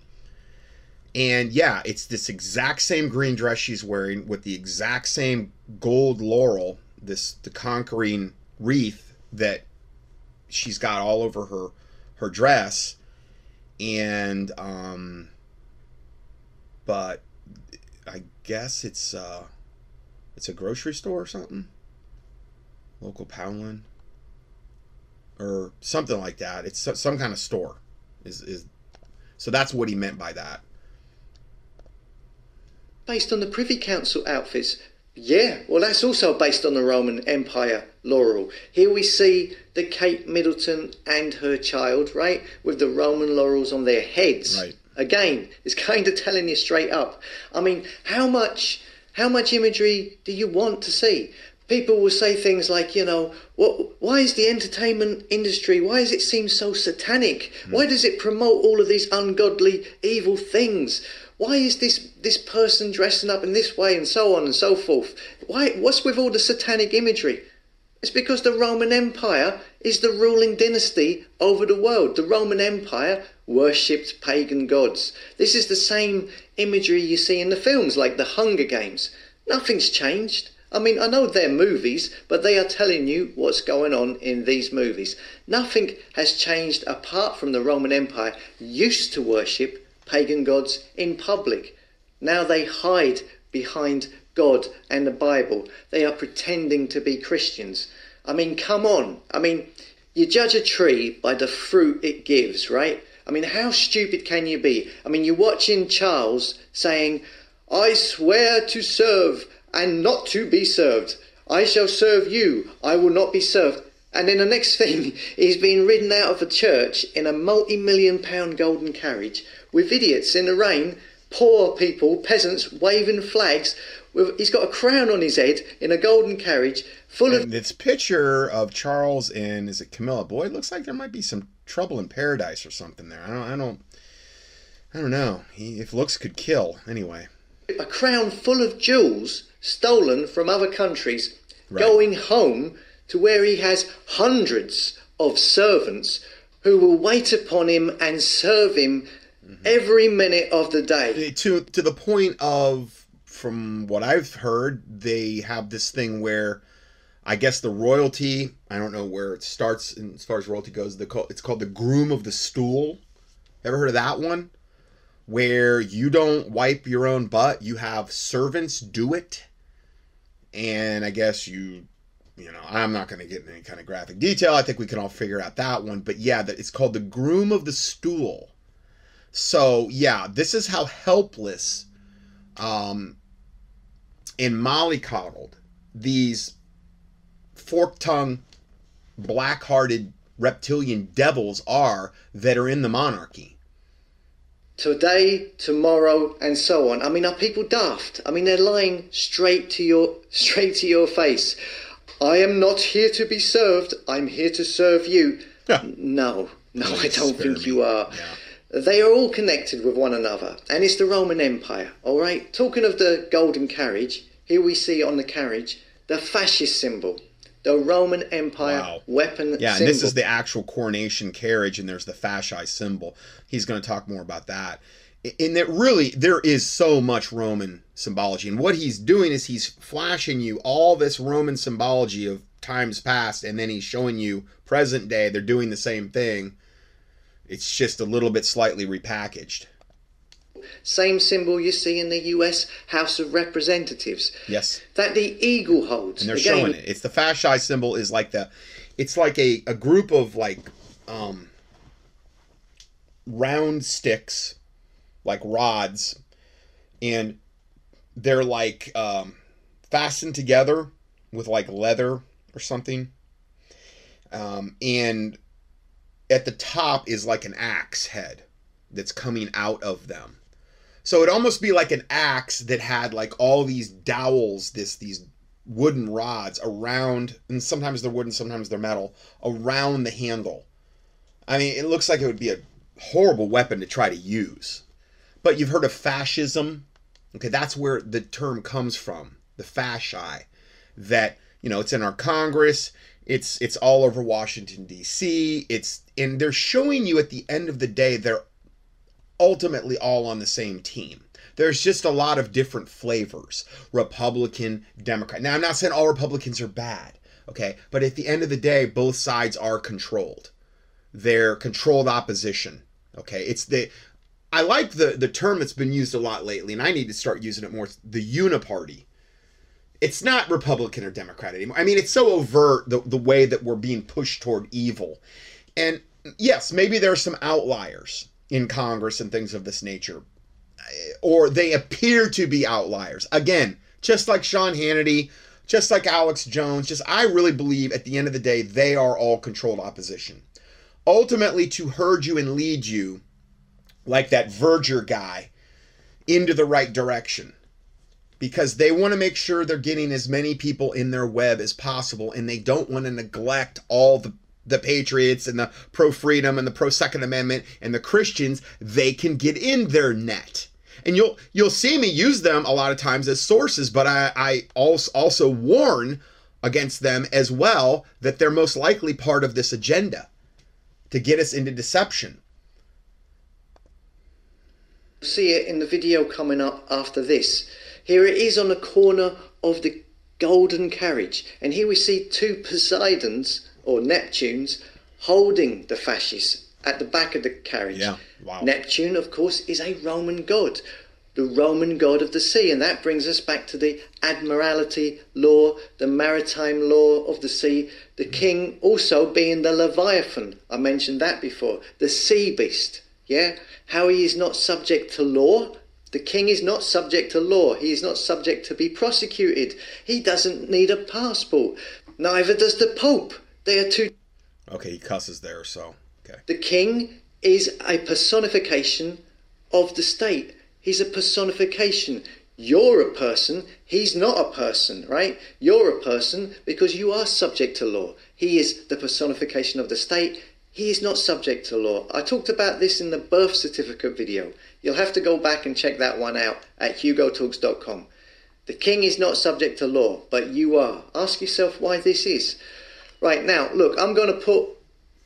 And yeah, it's this exact same green dress she's wearing with the exact same gold laurel, the conquering wreath that she's got all over her dress. And but I guess it's a grocery store or something, local Poundland or something like that. It's some kind of store, is so that's what he meant by that. Based on the Privy Council outfits. Yeah, well, that's also based on the Roman Empire laurel. Here we see the Kate Middleton and her child, right, with the Roman laurels on their heads. Right. Again, it's kind of telling you straight up. I mean, how much imagery do you want to see? People will say things like, you know, why is the entertainment industry, why does it seem so satanic? Why does it promote all of these ungodly, evil things? Why is this person dressing up in this way, and so on and so forth? What's with all the satanic imagery? It's because the Roman Empire is the ruling dynasty over the world. The Roman Empire worshipped pagan gods. This is the same imagery you see in the films, like the Hunger Games. Nothing's changed. I mean, I know they're movies, but they are telling you what's going on in these movies. Nothing has changed apart from the Roman Empire used to worship pagan gods in public. Now they hide behind God and the Bible. They are pretending to be Christians. I mean, come on. I mean, you judge a tree by the fruit it gives, right? I mean, how stupid can you be? I mean, you're watching Charles saying, "I swear to serve and not to be served. I shall serve you. I will not be served." And then the next thing, he's being ridden out of a church in a multi-million-pound golden carriage with idiots in the rain, poor people, peasants, waving flags. He's got a crown on his head in a golden carriage full of... And this picture of Charles and, is it Camilla? Boy, it looks like there might be some trouble in paradise or something there. I don't know. If looks could kill, anyway. A crown full of jewels stolen from other countries, right, going home to where he has hundreds of servants who will wait upon him and serve him every minute of the day. To the point of, from what I've heard, they have this thing where I guess the royalty, I don't know where it starts as far as royalty goes, it's called the Groom of the Stool. Ever heard of that one? Where you don't wipe your own butt, you have servants do it. And I guess you you know, I'm not going to get in any kind of graphic detail. I think we can all figure out that one. But yeah, that it's called the Groom of the Stool. So yeah, this is how helpless and mollycoddled these fork-tongued, black-hearted reptilian devils are that are in the monarchy. Today, tomorrow, and so on. I mean, are people daft? I mean, they're lying straight to your face. I am not here to be served. I'm here to serve you. Yeah. No, I don't think you are. Yeah. They are all connected with one another, and it's the Roman Empire, all right? Talking of the golden carriage, here we see on the carriage the fascist symbol, the Roman Empire weapon symbol. Yeah, and this is the actual coronation carriage, and there's the fasci symbol. He's going to talk more about that. And that really, there is so much Roman symbology, and what he's doing is he's flashing you all this Roman symbology of times past, and then he's showing you present day. They're doing the same thing. It's just a little bit slightly repackaged. Same symbol you see in the U.S. House of Representatives. Yes. That the eagle holds. And they're showing it. It's the fasci symbol is like the, it's like a group of like round sticks, like rods, and they're like fastened together with like leather or something. And at the top is like an axe head that's coming out of them. So it'd almost be like an axe that had like all these dowels, these wooden rods around, and sometimes they're wooden, sometimes they're metal, around the handle. I mean, it looks like it would be a horrible weapon to try to use. But you've heard of fascism. Okay, that's where the term comes from, the fasci. That, you know, it's in our Congress. It's all over Washington, D.C. And they're showing you at the end of the day, they're ultimately all on the same team. There's just a lot of different flavors. Republican, Democrat. Now, I'm not saying all Republicans are bad, okay? But at the end of the day, both sides are controlled. They're controlled opposition, okay? I like the term that's been used a lot lately, and I need to start using it more, the uniparty. It's not Republican or Democrat anymore. I mean, it's so overt, the way that we're being pushed toward evil. And yes, maybe there are some outliers in Congress and things of this nature, or they appear to be outliers. Again, just like Sean Hannity, just like Alex Jones, I really believe at the end of the day, they are all controlled opposition. Ultimately, to herd you and lead you, like that verger guy, into the right direction. Because they want to make sure they're getting as many people in their web as possible, and they don't want to neglect all the patriots and the pro-freedom and the pro-Second Amendment and the Christians. They can get in their net. And you'll see me use them a lot of times as sources, but I also warn against them as well, that they're most likely part of this agenda to get us into deception. See it in the video coming up after this. Here it is on the corner of the golden carriage. And here we see two Poseidons, or Neptunes, holding the fasces at the back of the carriage. Yeah. Wow. Neptune, of course, is a Roman god, the Roman god of the sea. And that brings us back to the admiralty law, the maritime law of the sea. The king also being the Leviathan. I mentioned that before. The sea beast. Yeah? How he is not subject to law. The king is not subject to law. He is not subject to be prosecuted. He doesn't need a passport. Neither does the Pope. They are two... Okay, he cusses there, so... Okay. The king is a personification of the state. He's a personification. You're a person. He's not a person, right? You're a person because you are subject to law. He is the personification of the state. He is not subject to law. I talked about this in the birth certificate video. You'll have to go back and check that one out at hugotalks.com. The king is not subject to law, but you are. Ask yourself why this is. Right now, look, I'm going to put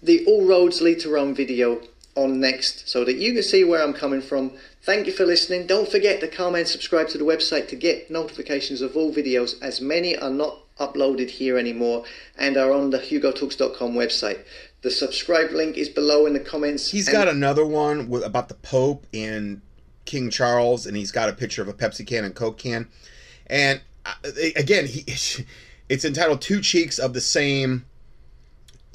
the All Roads Lead to Rome video on next so that you can see where I'm coming from. Thank you for listening. Don't forget to come and subscribe to the website to get notifications of all videos, as many are not uploaded here anymore and are on the hugotalks.com website. The subscribe link is below in the comments. He's got another one about the Pope and King Charles, and he's got a picture of a Pepsi can and Coke can. And again, It's entitled Two Cheeks of the Same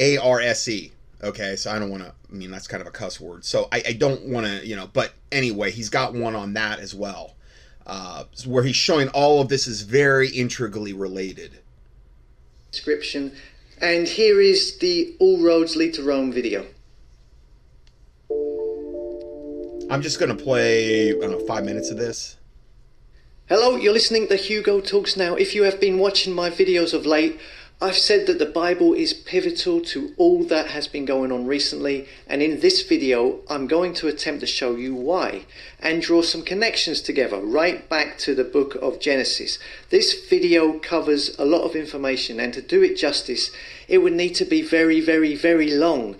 ARSE. Okay, so I don't want to, I mean, that's kind of a cuss word. So I don't want to, you know, but anyway, he's got one on that as well, where he's showing all of this is very intricately related. Description. And here is the All Roads Lead to Rome video. I'm just going to play, I don't know, 5 minutes of this. Hello, you're listening to Hugo Talks now. If you have been watching my videos of late, I've said that the Bible is pivotal to all that has been going on recently, and in this video I'm going to attempt to show you why and draw some connections together right back to the book of Genesis. This video covers a lot of information, and to do it justice it would need to be very, very, very long,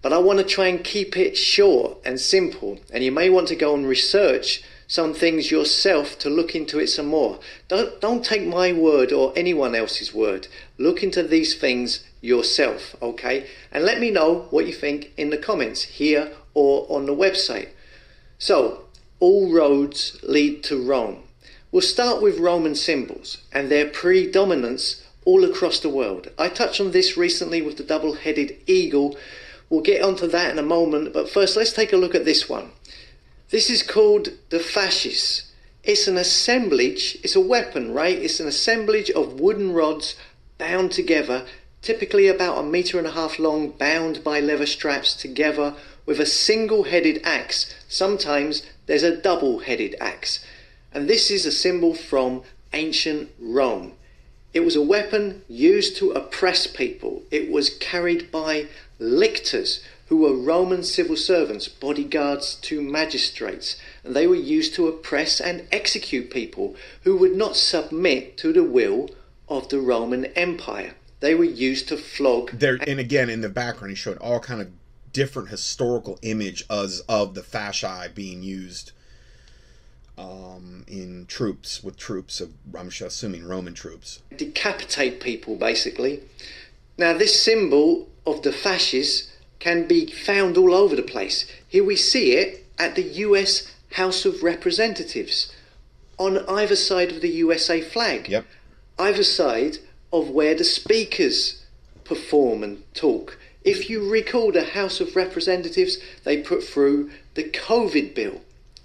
but I want to try and keep it short and simple, and you may want to go and research some things yourself to look into it some more. Don't take my word or anyone else's word. Look into these things yourself, okay? And let me know what you think in the comments here or on the website. So, all roads lead to Rome. We'll start with Roman symbols and their predominance all across the world. I touched on this recently with the double-headed eagle. We'll get onto that in a moment, but first let's take a look at this one. This is called the fasces. It's an assemblage, it's a weapon, right? It's an assemblage of wooden rods bound together, typically about 1.5 meters long, bound by leather straps together with a single-headed axe. Sometimes there's a double-headed axe. And this is a symbol from ancient Rome. It was a weapon used to oppress people. It was carried by lictors, who were Roman civil servants, bodyguards to magistrates, and they were used to oppress and execute people who would not submit to the will of the Roman Empire. They were used to flog. There, and again, in the background, he showed all kind of different historical images of the fasci being used in troops, with troops of, I'm assuming, Roman troops. Decapitate people, basically. Now, this symbol of the fasces can be found all over the place. Here we see it at the US House of Representatives on either side of the USA flag, yep, either side of where the speakers perform and talk. If you recall, the House of Representatives, they put through the COVID bill.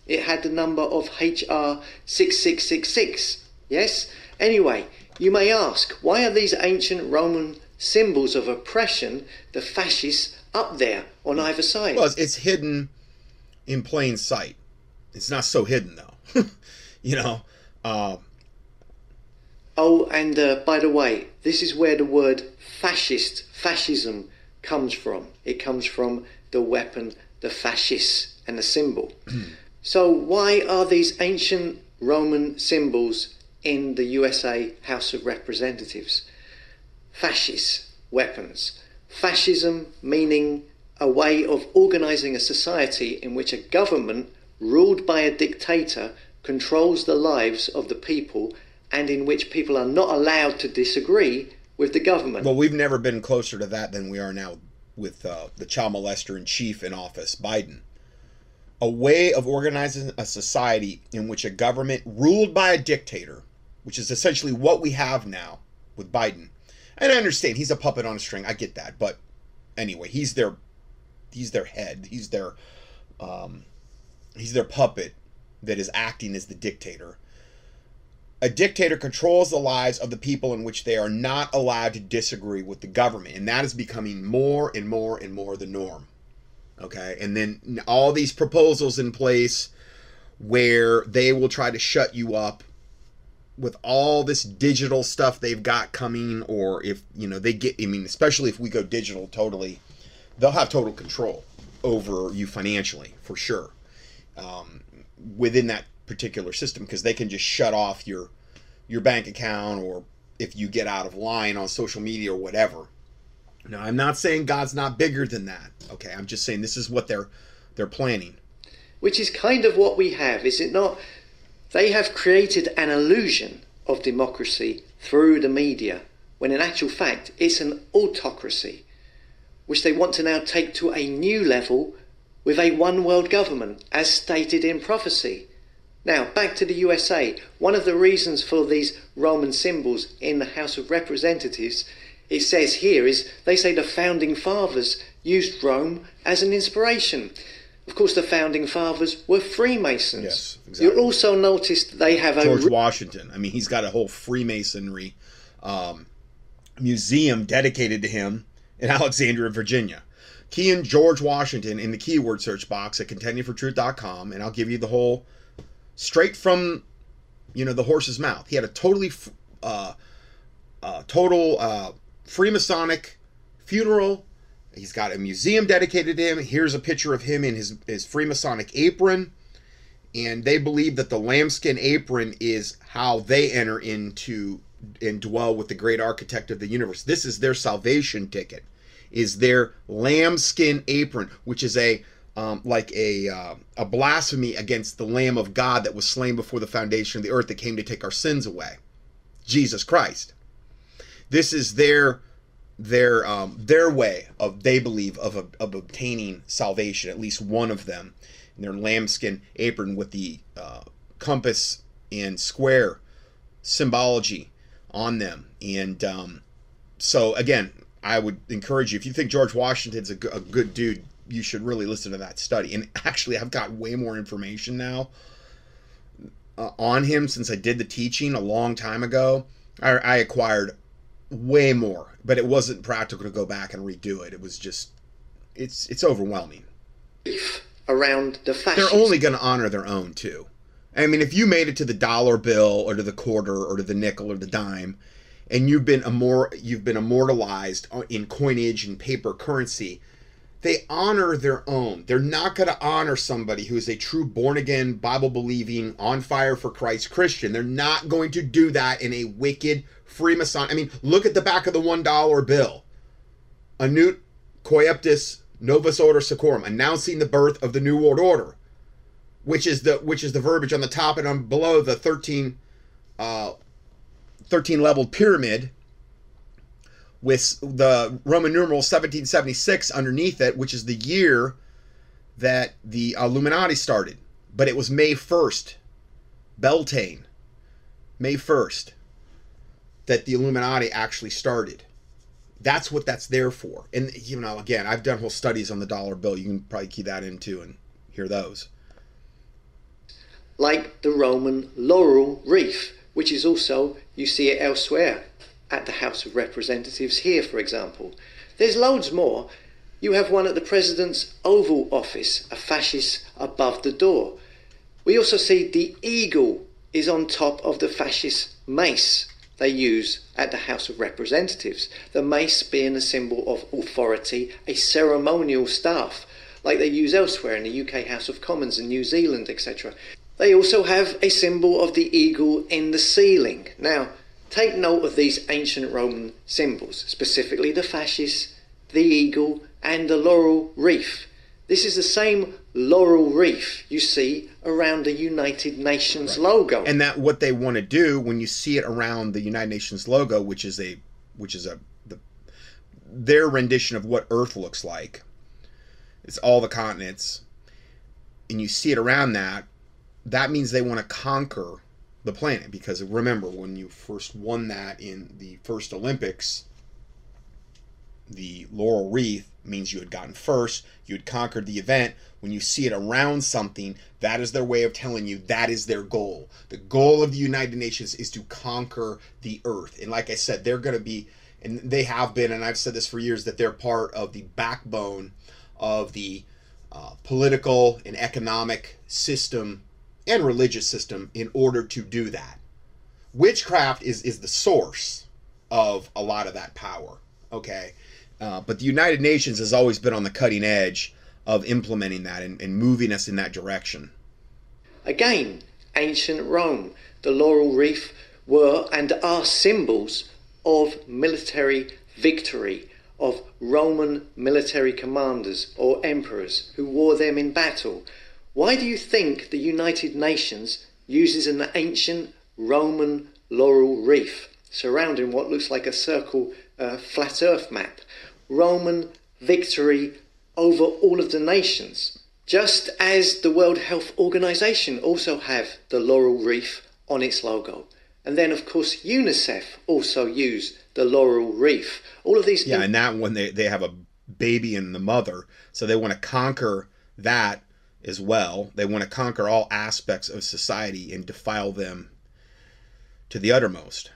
It had the number of HR 6666, yes? Anyway, you may ask, why are these ancient Roman symbols of oppression, the fascists, up there on either side? Well, it's hidden in plain sight. It's not so hidden though. You know, oh, and by the way, this is where the word fascist, fascism, comes from. It comes from the weapon, the fascis, and the symbol. So why are these ancient Roman symbols in the USA House of Representatives? Fascis, weapons. Fascism meaning a way of organizing a society in which a government ruled by a dictator controls the lives of the people, and in which people are not allowed to disagree with the government. Well, we've never been closer to that than we are now with the child molester in chief in office, Biden. A way of organizing a society in which a government ruled by a dictator, which is essentially what we have now with Biden. And I understand he's a puppet on a string. I get that, but anyway, he's their head. He's their puppet that is acting as the dictator. A dictator controls the lives of the people in which they are not allowed to disagree with the government, and that is becoming more and more and more the norm. Okay, and then all these proposals in place where they will try to shut you up with all this digital stuff they've got coming, or if, you know, they get, I mean, especially if we go digital totally, they'll have total control over you financially, for sure, within that particular system, because they can just shut off your bank account, or if you get out of line on social media or whatever. Now, I'm not saying God's not bigger than that, okay? I'm just saying this is what they're planning. Which is kind of what we have, is it not? They have created an illusion of democracy through the media, when in actual fact, it's an autocracy, which they want to now take to a new level with a one-world government, as stated in prophecy. Now, back to the USA. One of the reasons for these Roman symbols in the House of Representatives, it says here, is they say the Founding Fathers used Rome as an inspiration. Of course, the Founding Fathers were Freemasons. Yes, exactly. You'll also notice they have a... George Washington. I mean, he's got a whole Freemasonry museum dedicated to him in Alexandria, Virginia. Key in George Washington in the keyword search box at contendingfortruth.com, and I'll give you the whole... Straight from, you know, the horse's mouth. He had a totally, Freemasonic funeral. He's got a museum dedicated to him. Here's a picture of him in his Freemasonic apron. And they believe that the lambskin apron is how they enter into and dwell with the great architect of the universe. This is their salvation ticket, is their lambskin apron, which is a blasphemy against the Lamb of God that was slain before the foundation of the earth, that came to take our sins away, Jesus Christ. This is their way of, they believe, of obtaining salvation. At least one of them, in their lambskin apron with the compass and square symbology on them. And so again, I would encourage you, if you think George Washington's a good dude, you should really listen to that study. And actually, I've got way more information now on him since I did the teaching a long time ago. I acquired way more, but it wasn't practical to go back and redo it. It was just, it's overwhelming. Around the fashions. They're only going to honor their own, too. I mean, if you made it to the dollar bill or to the quarter or to the nickel or the dime, and you've been immortalized in coinage and paper currency, they honor their own. They're not going to honor somebody who is a true born-again, Bible-believing, on-fire-for-Christ Christian. They're not going to do that in a wicked Freemason. I mean, look at the back of the $1 bill. Anut coeptis novus order secorum, announcing the birth of the New World Order, which is the verbiage on the top and on below the 13-leveled pyramid, with the Roman numeral 1776 underneath it, which is the year that the Illuminati started. But it was May 1st, Beltane, May 1st, that the Illuminati actually started. That's what that's there for. And, you know, again, I've done whole studies on the dollar bill. You can probably key that in, too, and hear those. Like the Roman laurel wreath, which is also, you see it elsewhere, at the House of Representatives here, for example. There's loads more. You have one at the President's Oval Office, a fascist above the door. We also see the eagle is on top of the fascist mace they use at the House of Representatives, the mace being a symbol of authority, a ceremonial staff, like they use elsewhere in the UK House of Commons and New Zealand, etc. They also have a symbol of the eagle in the ceiling. Now, take note of these ancient Roman symbols, specifically the fasces, the eagle, and the laurel wreath. This is the same laurel wreath you see around the United Nations logo. And that what they want to do when you see it around the United Nations logo, which is their rendition of what Earth looks like. It's all the continents, and you see it around that. That means they want to conquer the planet, because remember, when you first won that in the first Olympics, the laurel wreath means you had gotten first, you had conquered the event. When you see it around something, that is their way of telling you that is their goal. The goal of the United Nations is to conquer the earth. And like I said, they're going to be, and they have been, and I've said this for years, that they're part of the backbone of the political and economic system and religious system in order to do that. Witchcraft is the source of a lot of that power, okay? But the United Nations has always been on the cutting edge of implementing that and moving us in that direction. Again, ancient Rome, the laurel wreath were and are symbols of military victory, of Roman military commanders or emperors who wore them in battle. Why do you think the United Nations uses an ancient Roman laurel wreath surrounding what looks like a circle flat earth map? Roman victory over all of the nations. Just as the World Health Organization also have the laurel wreath on its logo. And then, of course, UNICEF also use the laurel wreath. All of these. Yeah, and that one, they have a baby in the mother. So they want to conquer that as well. They want to conquer all aspects of society and defile them to the uttermost.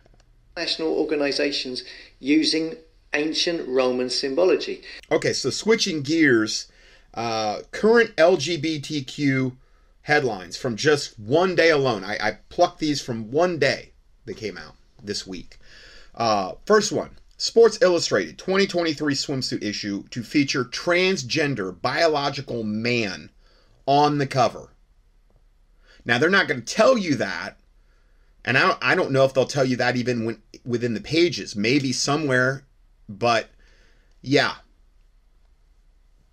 National organizations using ancient Roman symbology. Okay, so switching gears, current LGBTQ headlines from just one day alone. I plucked these from one day. They came out this week. First one, Sports Illustrated 2023 swimsuit issue to feature transgender biological man on the cover. Now, they're not going to tell you that, and I don't know if they'll tell you that even when, within the pages, maybe somewhere, but yeah.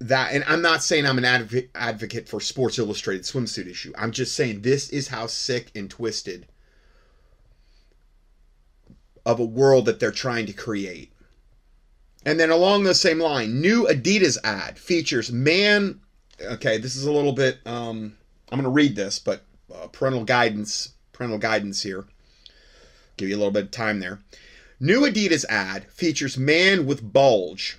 That, and I'm not saying I'm an advocate for Sports Illustrated swimsuit issue. I'm just saying this is how sick and twisted of a world that they're trying to create. And then along the same line, new Adidas ad features man. Okay, this is a little bit, I'm going to read this, but parental guidance here. Give you a little bit of time there. New Adidas ad features man with bulge,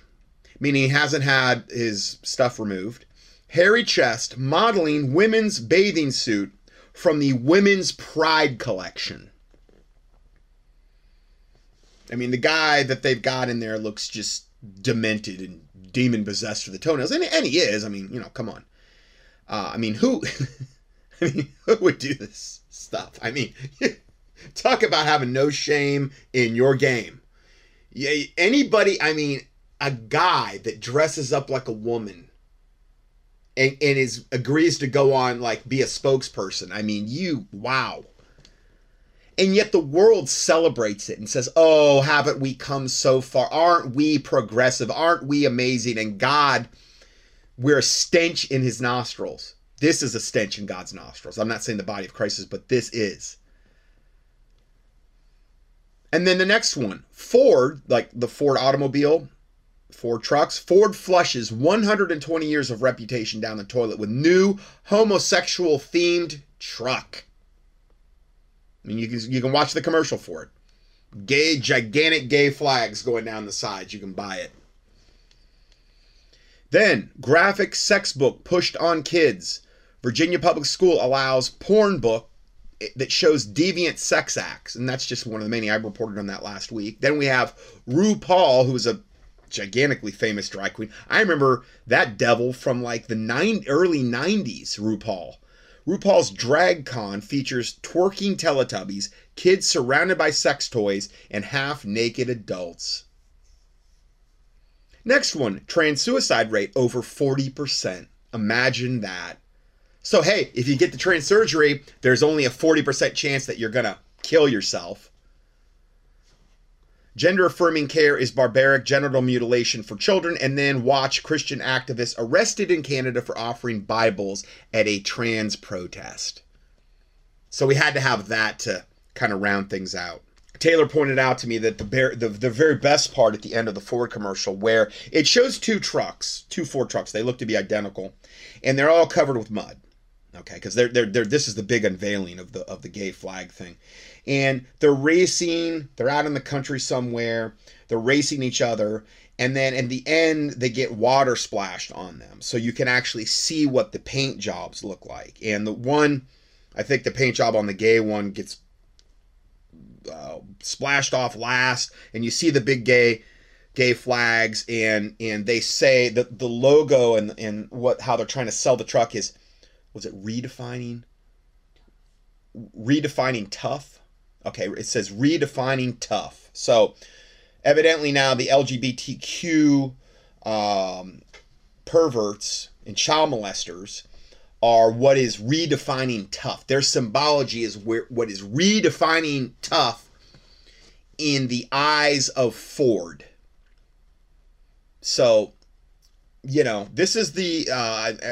meaning he hasn't had his stuff removed, hairy chest, modeling women's bathing suit from the Women's Pride collection. I mean, the guy that they've got in there looks just demented and demon-possessed for the toenails. And he is. I mean, you know, come on. I mean, who... I mean, who would do this stuff? I mean, talk about having no shame in your game. Yeah, anybody, I mean, a guy that dresses up like a woman and agrees to go on, like, be a spokesperson. I mean, you, wow. And yet the world celebrates it and says, oh, haven't we come so far? Aren't we progressive? Aren't we amazing? And God, we're a stench in his nostrils. This is a stench in God's nostrils. I'm not saying the body of Christ is, but this is. And then the next one, Ford, like the Ford automobile, Ford trucks, Ford flushes 120 years of reputation down the toilet with new homosexual-themed truck. I mean, you can watch the commercial for it. Gay, gigantic gay flags going down the sides. You can buy it. Then, graphic sex book pushed on kids. Virginia Public School allows porn book that shows deviant sex acts. And that's just one of the many. I reported on that last week. Then we have RuPaul, who is a gigantically famous drag queen. I remember that devil from like the early 90s, RuPaul. RuPaul's Drag Con features twerking Teletubbies, kids surrounded by sex toys, and half-naked adults. Next one, trans suicide rate over 40%. Imagine that. So hey, if you get the trans surgery, there's only a 40% chance that you're going to kill yourself. Gender-affirming care is barbaric genital mutilation for children. And then watch Christian activists arrested in Canada for offering Bibles at a trans protest. So we had to have that to kind of round things out. Taylor pointed out to me that the very best part at the end of the Ford commercial, where it shows two Ford trucks. They look to be identical, and they're all covered with mud. Okay, because this is the big unveiling of the gay flag thing. And they're racing, they're out in the country somewhere, they're racing each other, and then at the end, they get water splashed on them. So you can actually see what the paint jobs look like. And the one, I think the paint job on the gay one gets splashed off last, and you see the big gay flags, and they say that the logo and how they're trying to sell the truck is, was it redefining tough? Okay, it says redefining tough. So evidently now the LGBTQ perverts and child molesters are what is redefining tough. Their symbology is what is redefining tough in the eyes of Ford. So, you know, this is the,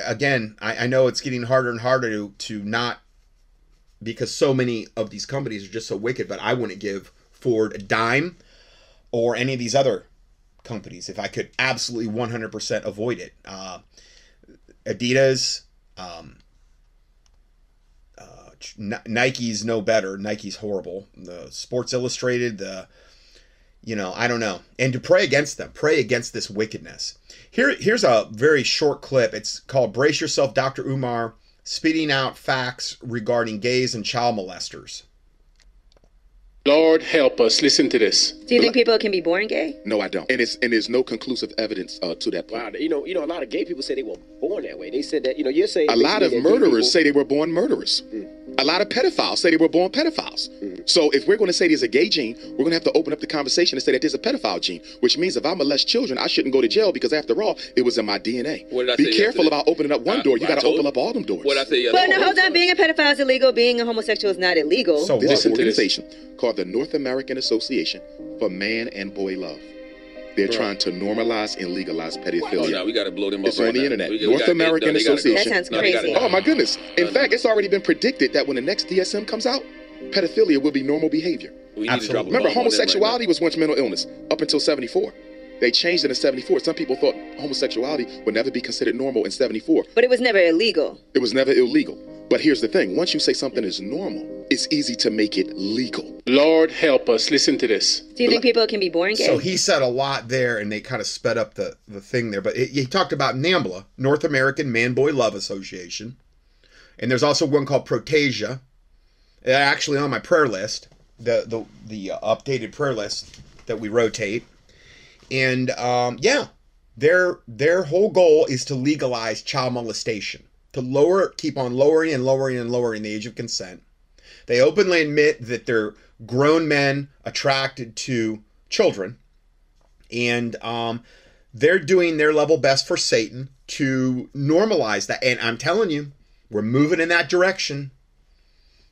again, I know it's getting harder and harder to not, because so many of these companies are just so wicked, but I wouldn't give Ford a dime or any of these other companies if I could absolutely 100% avoid it. Adidas, Nike's no better. Nike's horrible. The Sports Illustrated, I don't know. And to pray against them, pray against this wickedness. Here's a very short clip. It's called "Brace Yourself, Dr. Umar, Spitting Out Facts Regarding Gays and Child Molesters." Lord help us. Listen to this. Do you think people can be born gay? No, I don't. And there's no conclusive evidence to that point. Wow, a lot of gay people say they were born that way. They said that, you're saying... A lot of murderers say they were born murderers. Mm-hmm. A lot of pedophiles say they were born pedophiles. Mm-hmm. So if we're going to say there's a gay gene, we're going to have to open up the conversation and say that there's a pedophile gene, which means if I molest children, I shouldn't go to jail because after all, it was in my DNA. Be careful about opening up one door. You got to open up all them doors. What I say yesterday? Well, no, hold on. Being a pedophile is illegal. Being a homosexual is not illegal. So this organization called the North American Association for Man and Boy Love. They're trying to normalize and legalize pedophilia. We got to blow them up. It's on the internet. North American Association. That sounds crazy. Oh, my goodness. In fact, it's already been predicted that when the next DSM comes out, pedophilia will be normal behavior. Absolutely. Remember, homosexuality was once mental illness up until 74. They changed it in 74. Some people thought homosexuality would never be considered normal in 74. But it was never illegal. It was never illegal. But here's the thing. Once you say something is normal, it's easy to make it legal. Lord help us. Listen to this. Do you think people can be born gay? So he said a lot there, and they kind of sped up the thing there. But he talked about NAMBLA, North American Man-Boy Love Association. And there's also one called Protasia. They're actually on my prayer list, the updated prayer list that we rotate. And, their whole goal is to legalize child molestation. To keep on lowering the age of consent. They openly admit that they're grown men attracted to children, and they're doing their level best for Satan to normalize that. And I'm telling you, we're moving in that direction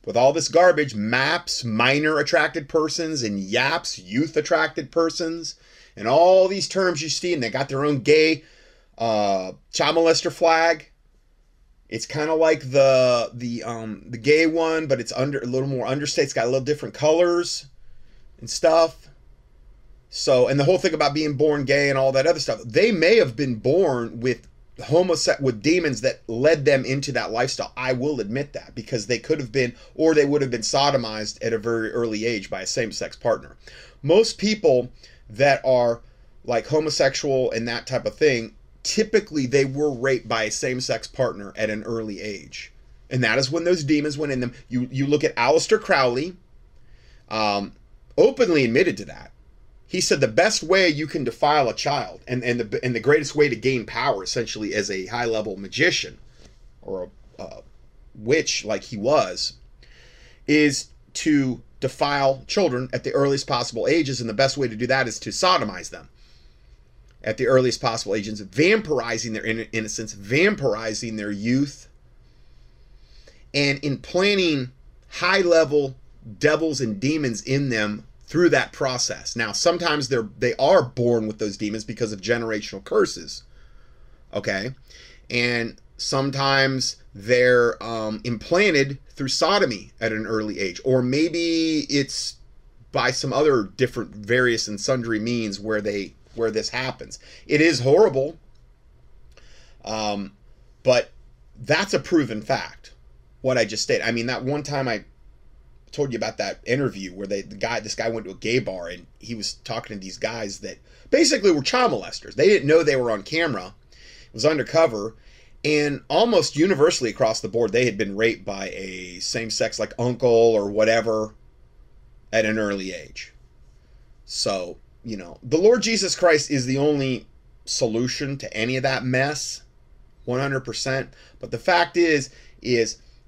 with all this garbage, MAPS, minor attracted persons, and YAPS, youth attracted persons, and all these terms you see, and they got their own gay child molester flag. It's kind of like the gay one, but it's a little more understated. It's got a little different colors and stuff. So, and the whole thing about being born gay and all that other stuff. They may have been born with demons that led them into that lifestyle. I will admit that, because they could have been, or they would have been sodomized at a very early age by a same-sex partner. Most people that are like homosexual and that type of thing, typically they were raped by a same-sex partner at an early age, and that is when those demons went in them. You look at Aleister Crowley, openly admitted to that. He said the best way you can defile a child and the greatest way to gain power, essentially, as a high-level magician or a witch like he was, is to defile children at the earliest possible ages, and the best way to do that is to sodomize them at the earliest possible ages, vampirizing their innocence, vampirizing their youth, and implanting high-level devils and demons in them through that process. Now, sometimes they are born with those demons because of generational curses, okay? And sometimes they're implanted through sodomy at an early age, or maybe it's by some other different various and sundry means where this happens. It is horrible, but that's a proven fact, what I just stated. I mean, that one time I told you about that interview where this guy went to a gay bar and he was talking to these guys that basically were child molesters. They didn't know they were on camera. It was undercover, and almost universally across the board, they had been raped by a same-sex, like uncle or whatever, at an early age. So... the Lord Jesus Christ is the only solution to any of that mess, 100%. But the fact is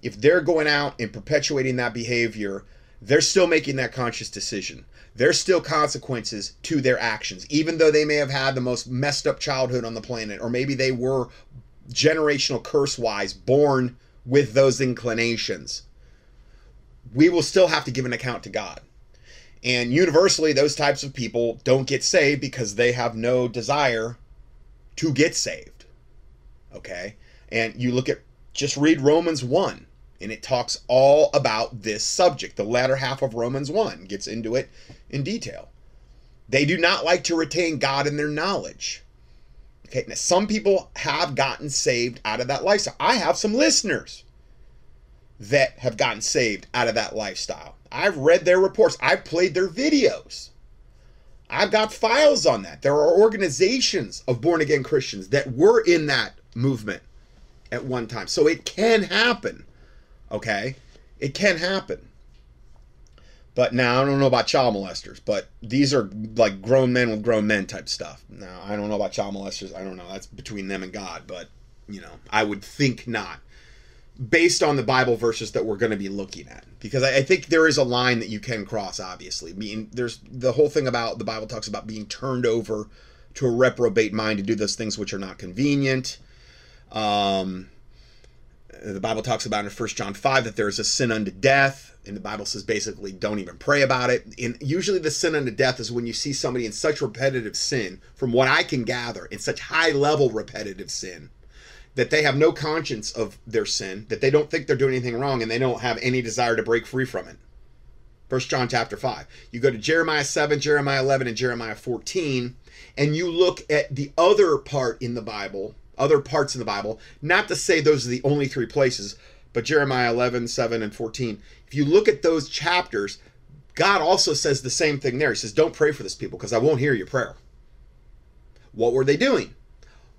if they're going out and perpetuating that behavior, they're still making that conscious decision. There's still consequences to their actions, even though they may have had the most messed up childhood on the planet, or maybe they were generational curse-wise born with those inclinations. We will still have to give an account to God. And universally, those types of people don't get saved because they have no desire to get saved, okay? And you look at, just read Romans 1, and it talks all about this subject. The latter half of Romans 1 gets into it in detail. They do not like to retain God in their knowledge. Okay, now some people have gotten saved out of that lifestyle. I have some listeners that have gotten saved out of that lifestyle. I've read their reports. I've played their videos. I've got files on that. There are organizations of born-again Christians that were in that movement at one time. So it can happen, okay? It can happen. But now, I don't know about child molesters, but these are like grown men with grown men type stuff. Now, I don't know about child molesters. I don't know. That's between them and God. But, you know, I would think not, based on the Bible verses that we're going to be looking at. Because I think there is a line that you can cross, obviously. I mean, there's the whole thing about the Bible talks about being turned over to a reprobate mind to do those things which are not convenient. The Bible talks about in First John 5 that there is a sin unto death. And the Bible says basically don't even pray about it. And usually the sin unto death is when you see somebody in such repetitive sin, from what I can gather, in such high-level repetitive sin, that they have no conscience of their sin, that they don't think they're doing anything wrong, and they don't have any desire to break free from it. First John chapter 5. You go to Jeremiah 7, Jeremiah 11, and Jeremiah 14, and you look at the other part in the Bible, other parts in the Bible, not to say those are the only three places, but Jeremiah 11, 7, and 14. If you look at those chapters, God also says the same thing there. He says, don't pray for this people because I won't hear your prayer. What were they doing?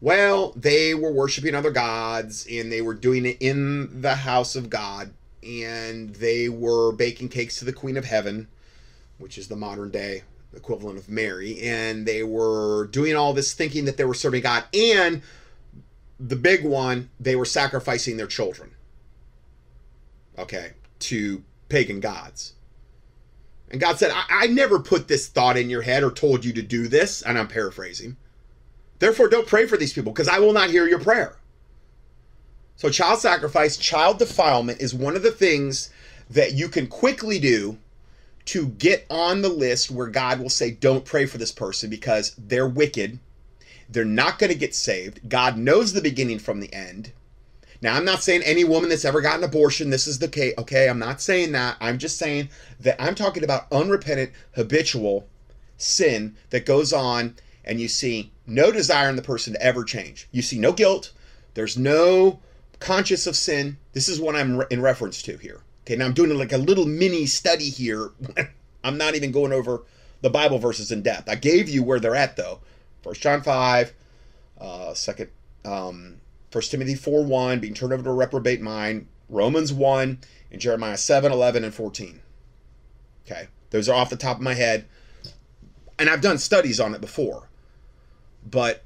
Well, they were worshiping other gods, and they were doing it in the house of God, and they were baking cakes to the Queen of Heaven, which is the modern day equivalent of Mary, and they were doing all this thinking that they were serving God, and the big one, they were sacrificing their children, okay, to pagan gods. And God said, I never put this thought in your head or told you to do this, and I'm paraphrasing. Therefore, don't pray for these people because I will not hear your prayer. So child sacrifice, child defilement is one of the things that you can quickly do to get on the list where God will say, don't pray for this person because they're wicked. They're not going to get saved. God knows the beginning from the end. Now, I'm not saying any woman that's ever gotten an abortion, this is the case. Okay, I'm not saying that. I'm just saying that I'm talking about unrepentant, habitual sin that goes on, and you see no desire in the person to ever change. You see no guilt. There's no conscious of sin. This is what I'm in reference to here. Okay, now I'm doing like a little mini study here. I'm not even going over the Bible verses in depth. I gave you where they're at, though. 1 John 5, 1 Timothy 4:1, being turned over to a reprobate mind, Romans 1, and Jeremiah 7, 11, and 14. Okay, those are off the top of my head. And I've done studies on it before. But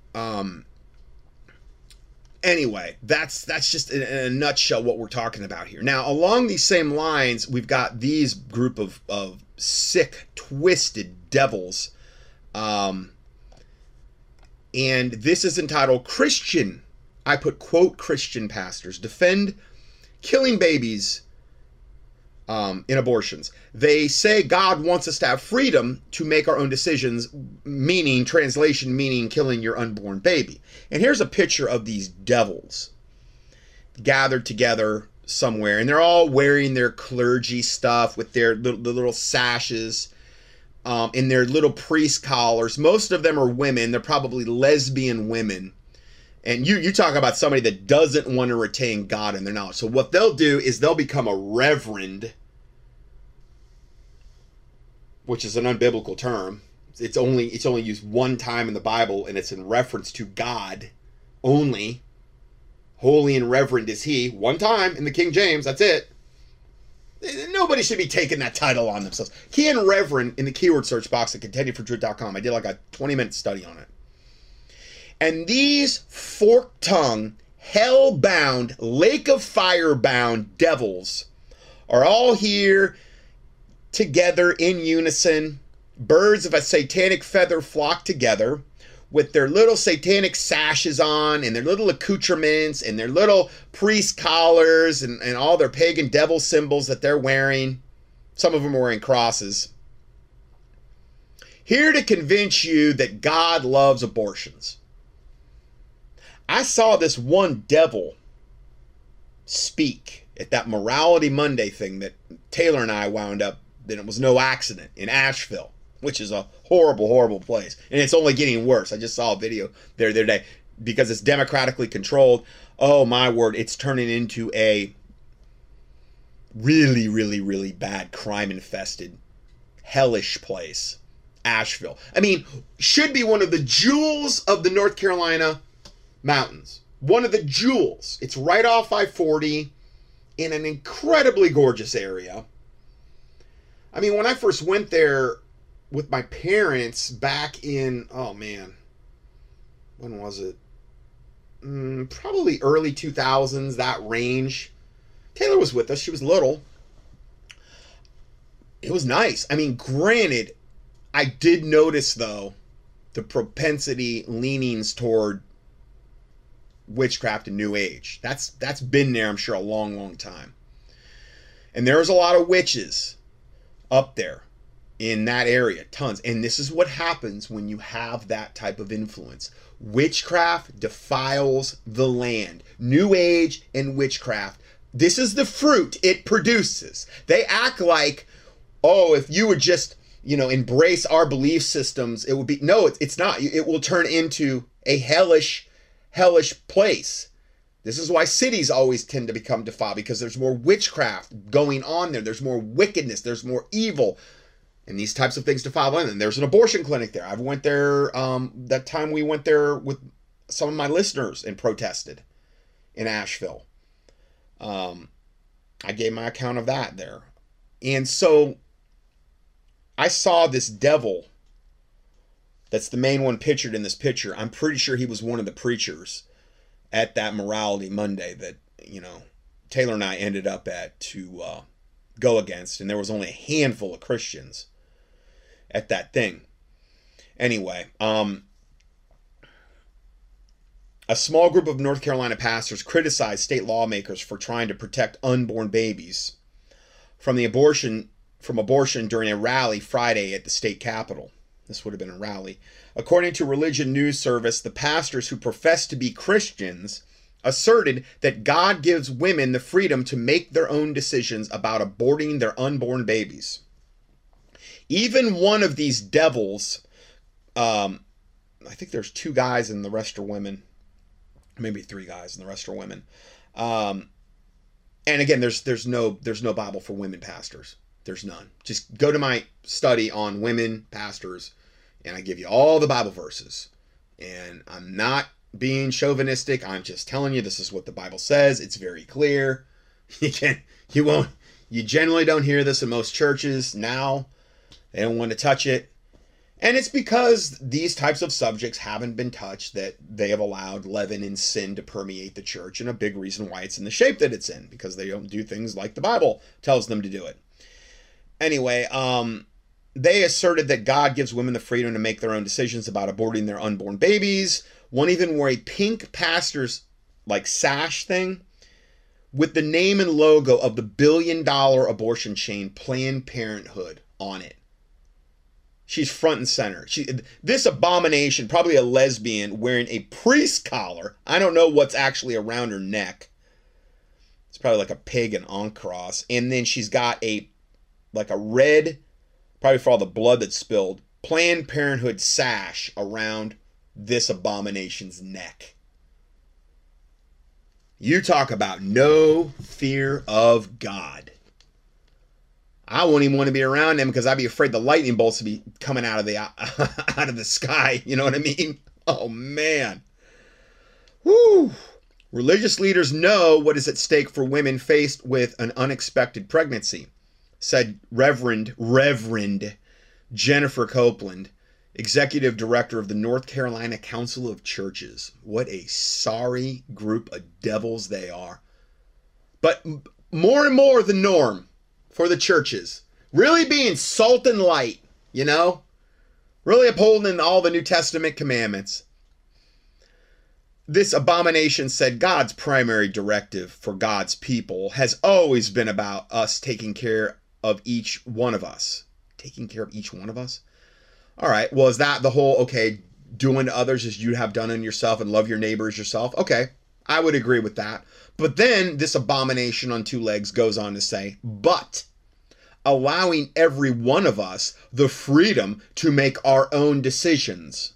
anyway, that's just in a nutshell what we're talking about here. Now, along these same lines, we've got these group of sick, twisted devils. And this is entitled Christian, I put quote, Christian pastors defend killing babies in abortions. They say God wants us to have freedom to make our own decisions, meaning, translation, meaning killing your unborn baby. And here's a picture of these devils gathered together somewhere. And they're all wearing their clergy stuff with the little sashes in their little priest collars. Most of them are women. They're probably lesbian women. And you talk about somebody that doesn't want to retain God in their knowledge. So what they'll do is they'll become a reverend, which is an unbiblical term. It's only used one time in the Bible, and it's in reference to God only. Holy and reverend is he. One time in the King James, that's it. Nobody should be taking that title on themselves. Key in reverend in the keyword search box at contendingfortruth.com. I did like a 20-minute study on it. And these fork-tongued, hell-bound, lake-of-fire-bound devils are all here together in unison. Birds of a satanic feather flock together with their little satanic sashes on and their little accoutrements and their little priest collars and all their pagan devil symbols that they're wearing. Some of them are wearing crosses. Here to convince you that God loves abortions. I saw this one devil speak at that Morality Monday thing that Taylor and I wound up, then it was no accident, in Asheville, which is a horrible, horrible place. And it's only getting worse. I just saw a video there the other day. because it's democratically controlled, oh my word, it's turning into a really, really, really bad, crime-infested, hellish place. Asheville. I mean, should be one of the jewels of the North Carolina mountains. One of the jewels. It's right off I-40 in an incredibly gorgeous area. I mean, when I first went there with my parents back in, oh man, when was it? Probably early 2000s, that range. Taylor was with us. She was little. It was nice. I mean, granted, I did notice, though, the propensity leanings toward witchcraft and New Age. That's been there, I'm sure, a long, long time. And there's a lot of witches up there in that area, tons. And this is what happens when you have that type of influence. Witchcraft defiles the land. New Age and witchcraft. This is the fruit it produces. They act like, oh, if you would just, you know, embrace our belief systems, it would be, no, it's not. It will turn into a hellish, hellish place. This is why cities always tend to become defiled, because there's more witchcraft going on there. There's more wickedness. There's more evil. And these types of things defile them. And there's an abortion clinic there. I went there, that time we went there with some of my listeners and protested in Asheville. I gave my account of that there. And so I saw this devil that's the main one pictured in this picture. I'm pretty sure he was one of the preachers at that Morality Monday that, you know, Taylor and I ended up at to go against. And there was only a handful of Christians at that thing. Anyway, a small group of North Carolina pastors criticized state lawmakers for trying to protect unborn babies from the abortion during a rally Friday at the state capitol. This would have been a rally. According to Religion News Service, the pastors who profess to be Christians asserted that God gives women the freedom to make their own decisions about aborting their unborn babies. Even one of these devils, I think there's two guys and the rest are women, maybe three guys and the rest are women. And again, there's no Bible for women pastors. There's none. Just go to my study on women pastors and I give you all the Bible verses. And I'm not being chauvinistic. I'm just telling you this is what the Bible says. It's very clear. You generally don't hear this in most churches now. They don't want to touch it. And it's because these types of subjects haven't been touched that they have allowed leaven and sin to permeate the church, and a big reason why it's in the shape that it's in, because they don't do things like the Bible tells them to do it. Anyway, they asserted that God gives women the freedom to make their own decisions about aborting their unborn babies. One even wore a pink pastor's, like, sash thing with the name and logo of the billion-dollar abortion chain Planned Parenthood on it. She's front and center. This abomination, probably a lesbian, wearing a priest collar. I don't know what's actually around her neck. It's probably like a pagan on cross. And then she's got a red, probably for all the blood that's spilled, Planned Parenthood sash around this abomination's neck. You talk about no fear of God. I wouldn't even want to be around them because I'd be afraid the lightning bolts would be coming out of the sky. You know what I mean? Oh, man. Woo. Religious leaders know what is at stake for women faced with an unexpected pregnancy, said Reverend Jennifer Copeland, executive director of the North Carolina Council of Churches. What a sorry group of devils they are. But more and more the norm for the churches. Really being salt and light, you know? Really upholding all the New Testament commandments. This abomination said God's primary directive for God's people has always been about us taking care of each one of us. Taking care of each one of us? All right, well, is that the whole, okay, doing to others as you have done unto yourself and love your neighbor as yourself? Okay, I would agree with that. But then this abomination on two legs goes on to say, but allowing every one of us the freedom to make our own decisions.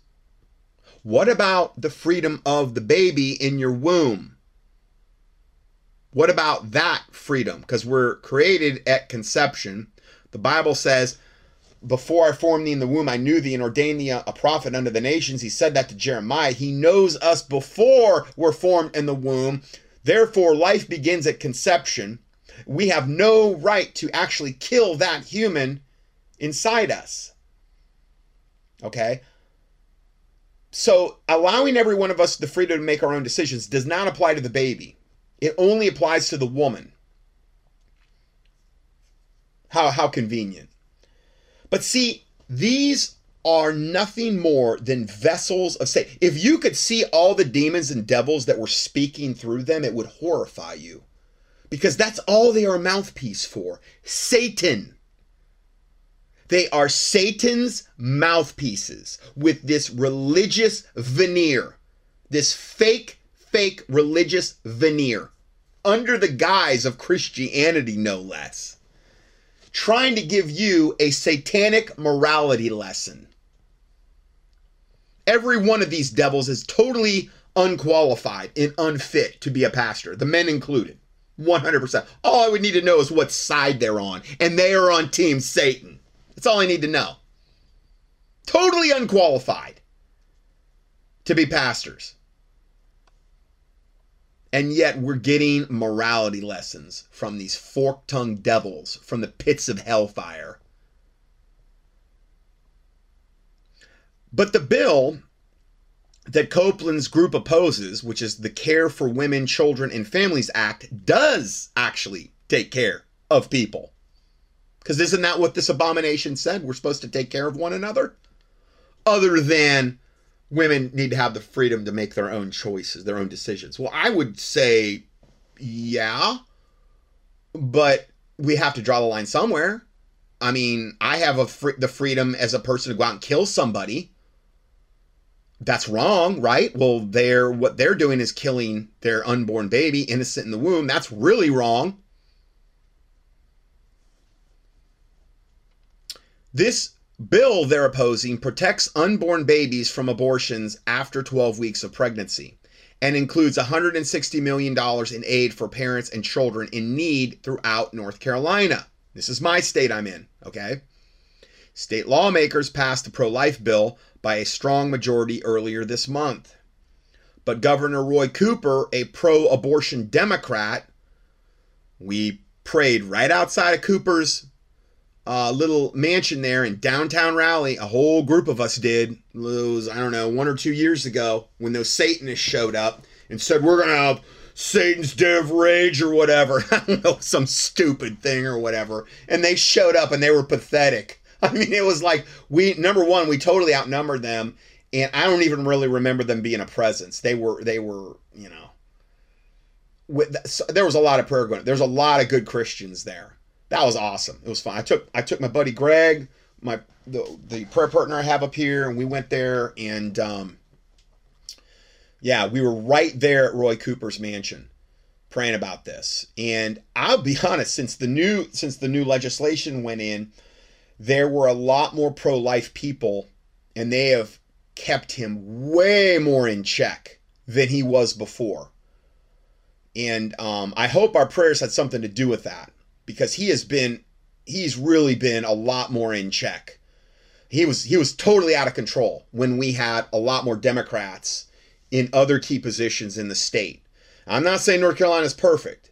What about the freedom of the baby in your womb? What about that freedom? Because we're created at conception. The Bible says, before I formed thee in the womb, I knew thee and ordained thee a prophet unto the nations. He said that to Jeremiah. He knows us before we're formed in the womb. Therefore, life begins at conception. We have no right to actually kill that human inside us. Okay? So allowing every one of us the freedom to make our own decisions does not apply to the baby. It only applies to the woman. How convenient. But see, these are nothing more than vessels of Satan. If you could see all the demons and devils that were speaking through them, it would horrify you. Because that's all they are a mouthpiece for. Satan. They are Satan's mouthpieces with this religious veneer. This fake religious veneer. Under the guise of Christianity, no less. Trying to give you a satanic morality lesson. Every one of these devils is totally unqualified and unfit to be a pastor, the men included, 100%. All I would need to know is what side they're on, and they are on Team Satan. That's all I need to know. Totally unqualified to be pastors. And yet we're getting morality lessons from these fork-tongued devils from the pits of hellfire. But the bill that Copeland's group opposes, which is the Care for Women, Children, and Families Act, does actually take care of people. Because isn't that what this abomination said? We're supposed to take care of one another? Other than women need to have the freedom to make their own choices, their own decisions. Well, I would say, yeah, but we have to draw the line somewhere. I mean, I have the freedom as a person to go out and kill somebody. That's wrong, right? Well, what they're doing is killing their unborn baby, innocent in the womb. That's really wrong. This bill they're opposing protects unborn babies from abortions after 12 weeks of pregnancy and includes $160 million in aid for parents and children in need throughout North Carolina. This is my state I'm in, okay? State lawmakers passed the pro-life bill by a strong majority earlier this month. But Governor Roy Cooper, a pro-abortion Democrat, we prayed right outside of Cooper's little mansion there in downtown Raleigh, a whole group of us did, those, I don't know, 1 or 2 years ago when those Satanists showed up and said, we're going to have Satan's Day of Rage or whatever. I don't know, some stupid thing or whatever. And they showed up and they were pathetic. I mean, it was like, number one, we totally outnumbered them. And I don't even really remember them being a presence. They were, you know, there was a lot of prayer going on. There's a lot of good Christians there. That was awesome. It was fun. I took my buddy Greg, the prayer partner I have up here, and we went there, and yeah, we were right there at Roy Cooper's mansion praying about this. And I'll be honest, since the new legislation went in, there were a lot more pro-life people, and they have kept him way more in check than he was before. And I hope our prayers had something to do with that. Because he's really been a lot more in check. He was totally out of control when we had a lot more Democrats in other key positions in the state. I'm not saying North Carolina's perfect,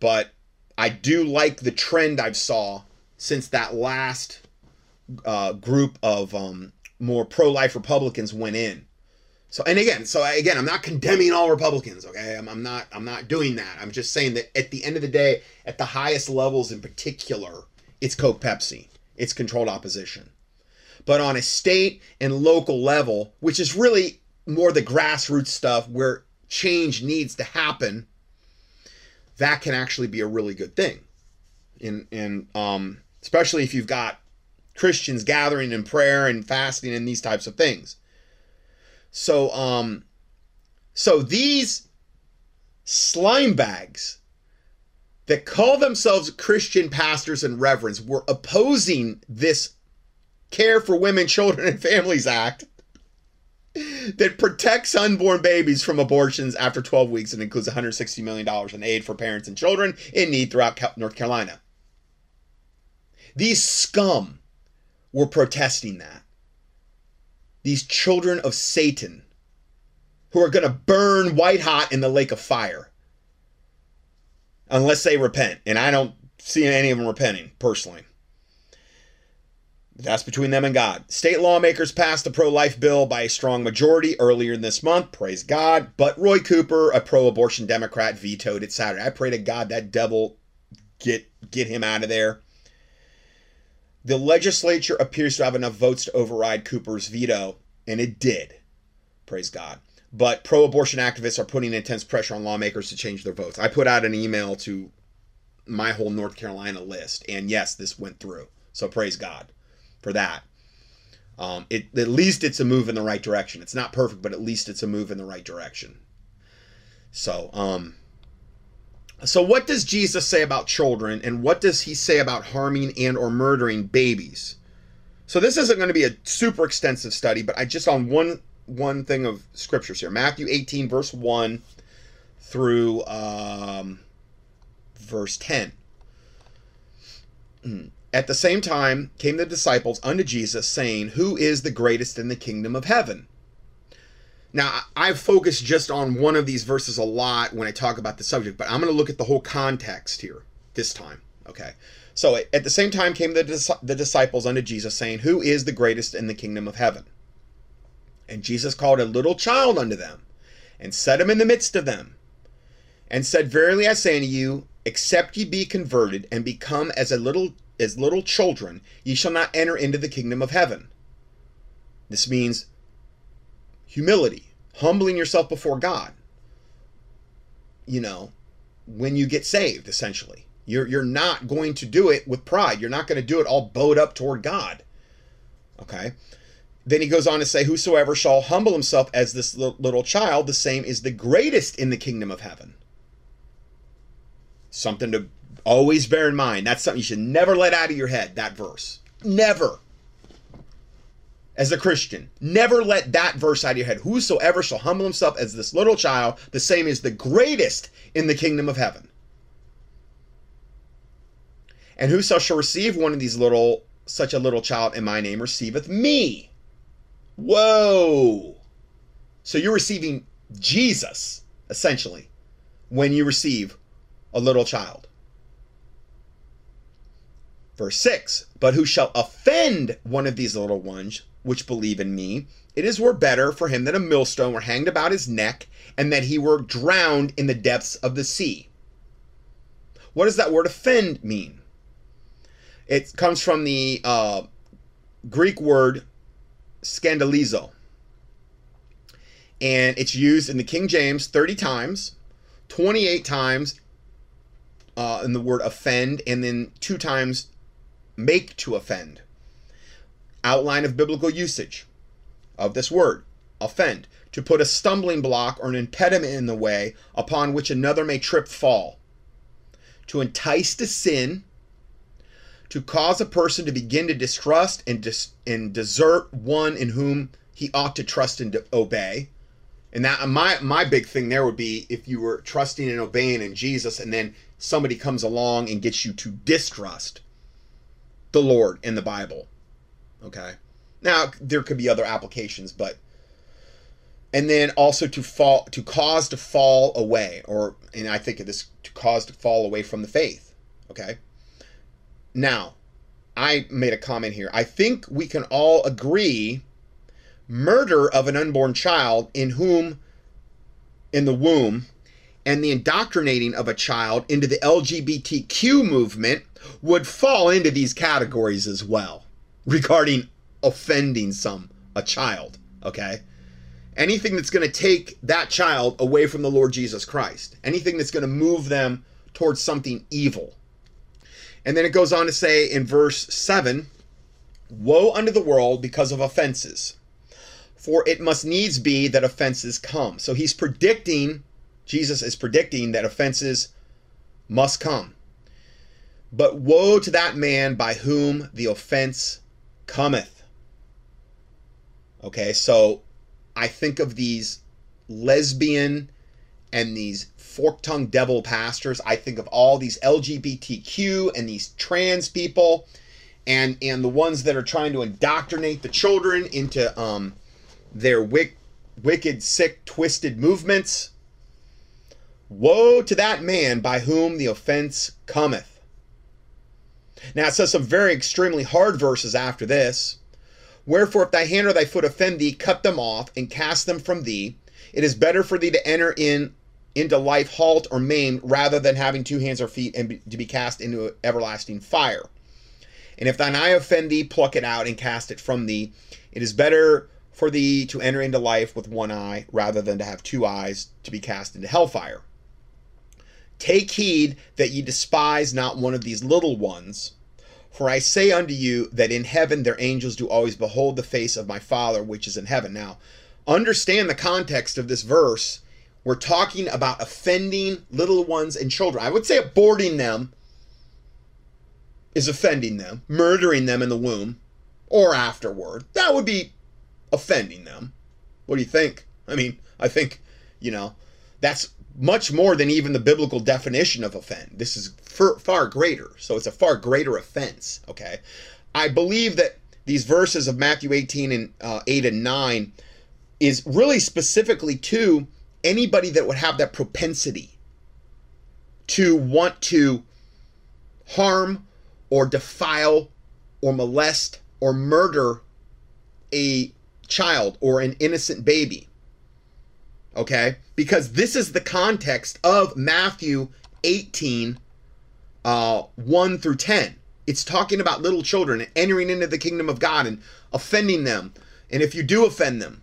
but I do like the trend I've saw since that last group of more pro-life Republicans went in. So again, I'm not condemning all Republicans, okay? I'm not doing that. I'm just saying that at the end of the day, at the highest levels in particular, it's Coke Pepsi. It's controlled opposition. But on a state and local level, which is really more the grassroots stuff where change needs to happen, that can actually be a really good thing. And especially if you've got Christians gathering in prayer and fasting and these types of things. So these slime bags that call themselves Christian pastors and reverends were opposing this Care for Women, Children, and Families Act that protects unborn babies from abortions after 12 weeks and includes $160 million in aid for parents and children in need throughout North Carolina. These scum were protesting that. These children of Satan who are going to burn white hot in the lake of fire unless they repent. And I don't see any of them repenting, personally. That's between them and God. State lawmakers passed the pro-life bill by a strong majority earlier this month. Praise God. But Roy Cooper, a pro-abortion Democrat, vetoed it Saturday. I pray to God that devil, get him out of there. The legislature appears to have enough votes to override Cooper's veto, and it did. Praise God. But pro-abortion activists are putting intense pressure on lawmakers to change their votes. I put out an email to my whole North Carolina list, and yes, this went through. So praise God for that. At least it's a move in the right direction. It's not perfect, but at least it's a move in the right direction. So, so what does Jesus say about children, and what does he say about harming and or murdering babies? So this isn't going to be a super extensive study, but I just on one thing of scriptures here. Matthew 18, verse 1 through verse 10. At the same time came the disciples unto Jesus, saying, who is the greatest in the kingdom of heaven? Now, I've focused just on one of these verses a lot when I talk about the subject, but I'm going to look at the whole context here this time. Okay. So at the same time came the disciples unto Jesus, saying, who is the greatest in the kingdom of heaven? And Jesus called a little child unto them, and set him in the midst of them, and said, verily I say unto you, except ye be converted and become as little children, ye shall not enter into the kingdom of heaven. This means humility, humbling yourself before God. You know, when you get saved, essentially, you're not going to do it with pride. You're not going to do it all bowed up toward God. Okay. Then he goes on to say, whosoever shall humble himself as this little child, the same is the greatest in the kingdom of heaven. Something to always bear in mind. That's something you should never let out of your head, that verse. Never. As a Christian, never let that verse out of your head. Whosoever shall humble himself as this little child, the same is the greatest in the kingdom of heaven. And whoso shall receive one of these such a little child in my name receiveth me. Whoa. So you're receiving Jesus, essentially, when you receive a little child. Verse 6, but who shall offend one of these little ones which believe in me, it is were better for him that a millstone were hanged about his neck and that he were drowned in the depths of the sea. What does that word offend mean? It comes from the Greek word scandalizo. And it's used in the King James 30 times, 28 times in the word offend, and then 2 times make to offend. Outline of biblical usage of this word, offend, to put a stumbling block or an impediment in the way upon which another may trip, fall, to entice to sin, to cause a person to begin to distrust and desert one in whom he ought to trust and to obey. And that my big thing there would be if you were trusting and obeying in Jesus and then somebody comes along and gets you to distrust the Lord and the Bible. Okay. Now there could be other applications, but and then also to cause to fall away, or and I think of this to cause to fall away from the faith. Okay. Now, I made a comment here. I think we can all agree murder of an unborn child in the womb and the indoctrinating of a child into the LGBTQ movement would fall into these categories as well regarding offending a child, okay? Anything that's going to take that child away from the Lord Jesus Christ, anything that's going to move them towards something evil. And then it goes on to say in verse 7, woe unto the world because of offenses, for it must needs be that offenses come. So he's predicting, Jesus is predicting that offenses must come. But woe to that man by whom the offense cometh. Okay, so I think of these lesbian and these fork-tongued devil pastors. I think of all these LGBTQ and these trans people and the ones that are trying to indoctrinate the children into their wicked, sick, twisted movements. Woe to that man by whom the offense cometh. Now it says some very extremely hard verses after this. Wherefore, if thy hand or thy foot offend thee, cut them off and cast them from thee. It is better for thee to enter into life halt or maimed, rather than having two hands or feet and to be cast into everlasting fire. And if thine eye offend thee, pluck it out and cast it from thee. It is better for thee to enter into life with one eye, rather than to have two eyes to be cast into hellfire. Take heed that ye despise not one of these little ones. For I say unto you that in heaven their angels do always behold the face of my Father which is in heaven. Now, understand the context of this verse. We're talking about offending little ones and children. I would say aborting them is offending them, murdering them in the womb or afterward. That would be offending them. What do you think? I mean, I think, you know, that's much more than even the biblical definition of offend. This is far greater. So it's a far greater offense, okay? I believe that these verses of Matthew 18 and 8 and 9 is really specifically to anybody that would have that propensity to want to harm or defile or molest or murder a child or an innocent baby. Okay, because this is the context of Matthew 18, 1 through 10. It's talking about little children and entering into the kingdom of God and offending them. And if you do offend them,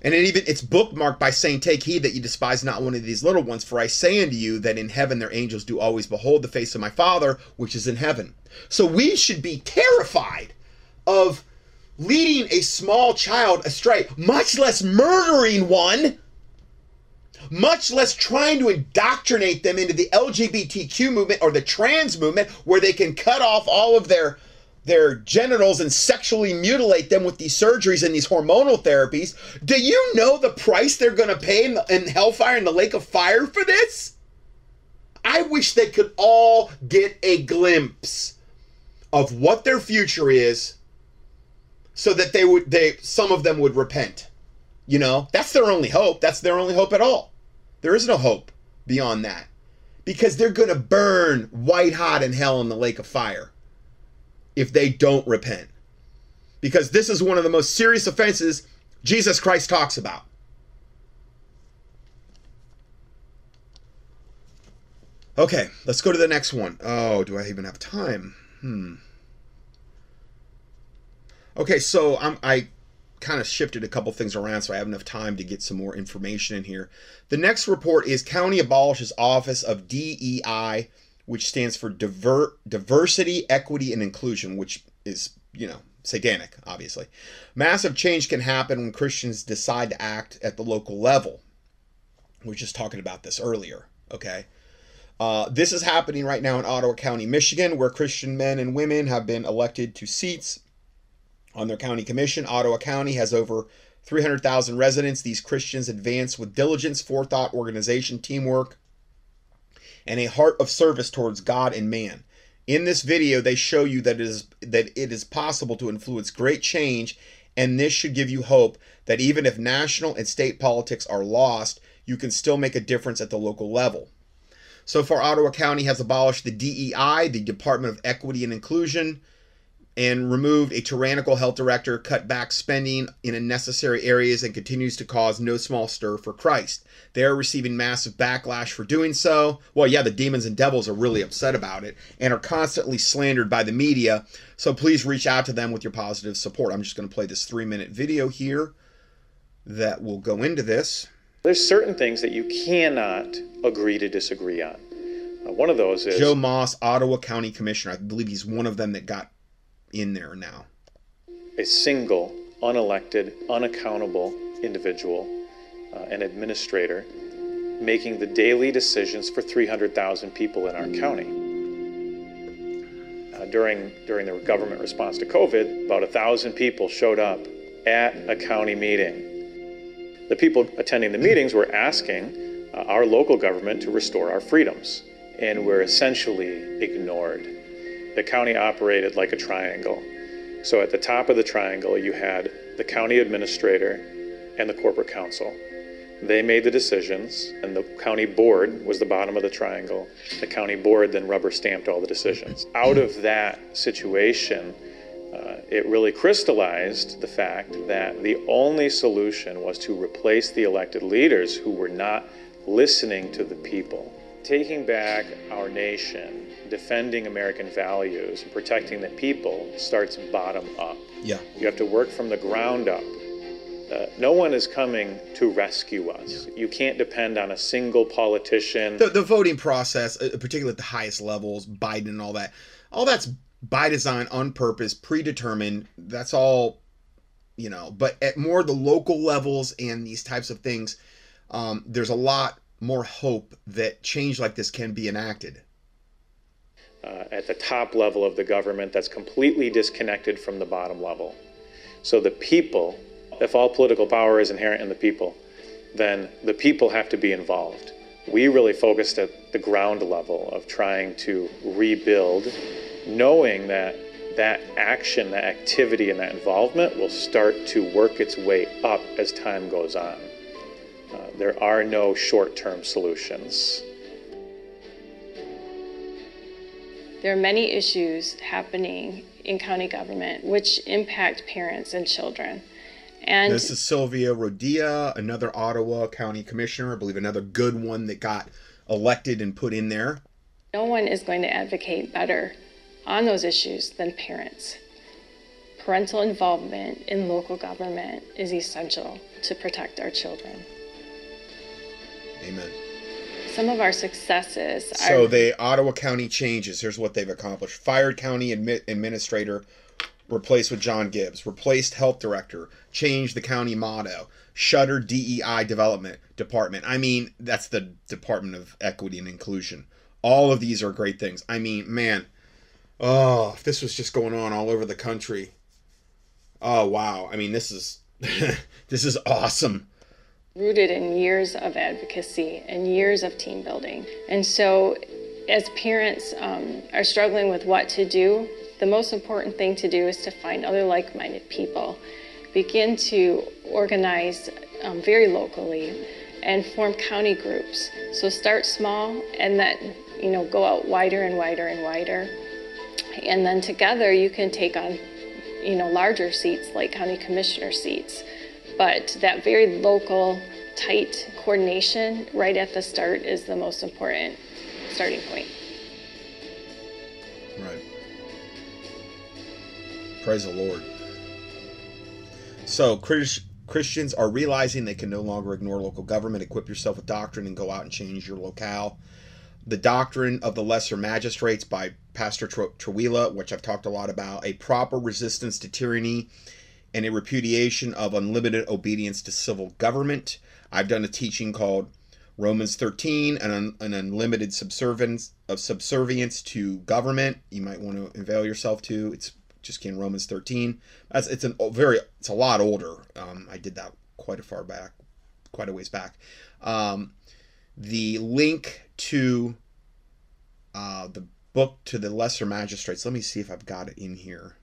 and it's bookmarked by saying, take heed that you despise not one of these little ones. For I say unto you that in heaven their angels do always behold the face of my Father, which is in heaven. So we should be terrified of leading a small child astray, much less murdering one, much less trying to indoctrinate them into the LGBTQ movement or the trans movement, where they can cut off all of their genitals and sexually mutilate them with these surgeries and these hormonal therapies. Do you know the price they're going to pay in hellfire, in the lake of fire, for this? I wish they could all get a glimpse of what their future is, so that some of them would repent. You know, that's their only hope. That's their only hope at all. There is no hope beyond that, because they're going to burn white hot in hell in the lake of fire if they don't repent, because this is one of the most serious offenses Jesus Christ talks about. Okay, let's go to the next one. Oh, do I even have time? Okay, so I kind of shifted a couple things around, so I have enough time to get some more information in here. The next report is County abolishes Office of DEI, which stands for Diversity, Equity, and Inclusion, which is, you know, satanic, obviously. Massive change can happen when Christians decide to act at the local level. We were just talking about this earlier, okay? This is happening right now in Ottawa County, Michigan, where Christian men and women have been elected to seats on their county commission. Ottawa County has over 300,000 residents. These Christians advance with diligence, forethought, organization, teamwork, and a heart of service towards God and man. In this video, they show you that it is possible to influence great change, and this should give you hope that even if national and state politics are lost, you can still make a difference at the local level. So far, Ottawa County has abolished the DEI, the Department of Equity and Inclusion, and removed a tyrannical health director, cut back spending in unnecessary areas, and continues to cause no small stir for Christ. They are receiving massive backlash for doing so. Well, yeah, the demons and devils are really upset about it and are constantly slandered by the media. So please reach out to them with your positive support. I'm just going to play this 3-minute video here that will go into this. There's certain things that you cannot agree to disagree on. One of those is Joe Moss, Ottawa County Commissioner. I believe he's one of them that got in there now. A single unelected, unaccountable individual, an administrator, making the daily decisions for 300,000 people in our county. During the government response to COVID, about 1,000 people showed up at a county meeting. The people attending the meetings were asking our local government to restore our freedoms, and were essentially ignored. The county operated like a triangle. So at the top of the triangle, you had the county administrator and the corporate council. They made the decisions, and the county board was the bottom of the triangle. The county board then rubber stamped all the decisions. Out of that situation, it really crystallized the fact that the only solution was to replace the elected leaders who were not listening to the people. Taking back our nation, defending American values, and protecting the people starts bottom up. Yeah. You have to work from the ground up. No one is coming to rescue us. You can't depend on a single politician. The voting process, particularly at the highest levels, Biden and all that's by design, on purpose, predetermined. That's all, you know, but at more the local levels and these types of things, there's a lot more hope that change like this can be enacted. At the top level of the government, that's completely disconnected from the bottom level. So the people... If all political power is inherent in the people, then the people have to be involved. We really focused at the ground level of trying to rebuild, knowing that that action, that activity, and that involvement will start to work its way up as time goes on. There are no short-term solutions. There are many issues happening in county government which impact parents and children. And this is Sylvia Rodia, another Ottawa County Commissioner, I believe another good one that got elected and put in there. No one is going to advocate better on those issues than parents. Parental involvement in local government is essential to protect our children. Amen. Some of our successes are... So the Ottawa County changes, here's what they've accomplished. Fired county administrator, replaced with John Gibbs, replaced health director, changed the county motto, shuttered DEI development department. I mean, that's the Department of Equity and Inclusion. All of these are great things. I mean, man, oh, if this was just going on all over the country. Oh, wow. I mean, this is, this is awesome. Rooted in years of advocacy and years of team building. And so as parents are struggling with what to do, the most important thing to do is to find other like-minded people, begin to organize very locally, and form county groups. So start small, and then go out wider and wider and wider, and then together you can take on larger seats like county commissioner seats. But that very local, tight coordination right at the start is the most important starting point. Right. Praise the Lord. So Christians are realizing they can no longer ignore local government. Equip yourself with doctrine and go out and change your locale. The Doctrine of the Lesser Magistrates by Pastor Trawila, which I've talked a lot about. A proper resistance to tyranny and a repudiation of unlimited obedience to civil government. I've done a teaching called Romans 13, an unlimited subservience to government. You might want to avail yourself to. It's just came Romans 13. It's a lot older. I did that quite a ways back. The link to the book to the Lesser Magistrates. Let me see if I've got it in here.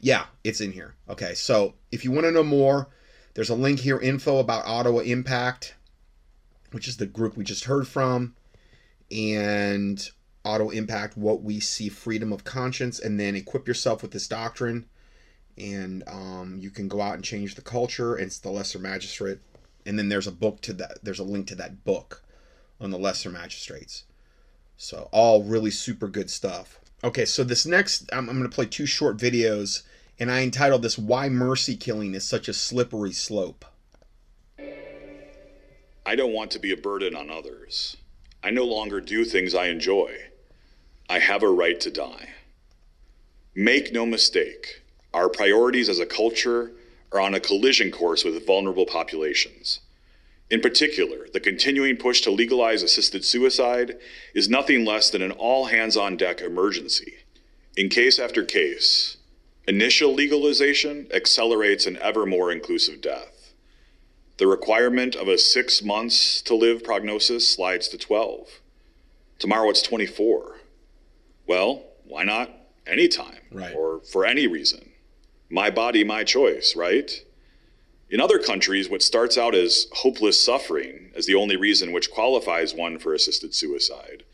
Yeah, it's in here. Okay, so if you want to know more, there's a link here. Info about Ottawa Impact, which is the group we just heard from, and Auto Impact, what we see, freedom of conscience, and then equip yourself with this doctrine, and you can go out and change the culture. It's the Lesser Magistrate, and then there's a book to that. There's a link to that book on the Lesser Magistrates. So all really super good stuff. Okay, so this next, I'm going to play two short videos, and I entitled this "Why Mercy Killing is Such a Slippery Slope." I don't want to be a burden on others. I no longer do things I enjoy. I have a right to die. Make no mistake, our priorities as a culture are on a collision course with vulnerable populations. In particular, the continuing push to legalize assisted suicide is nothing less than an all-hands-on-deck emergency. In case after case, Initial legalization accelerates an ever more inclusive death. The requirement of a 6 months to live prognosis slides to 12. Tomorrow it's 24. Well, why not anytime, right, or for any reason? My body, my choice, right? In other countries, what starts out as hopeless suffering as the only reason which qualifies one for assisted suicide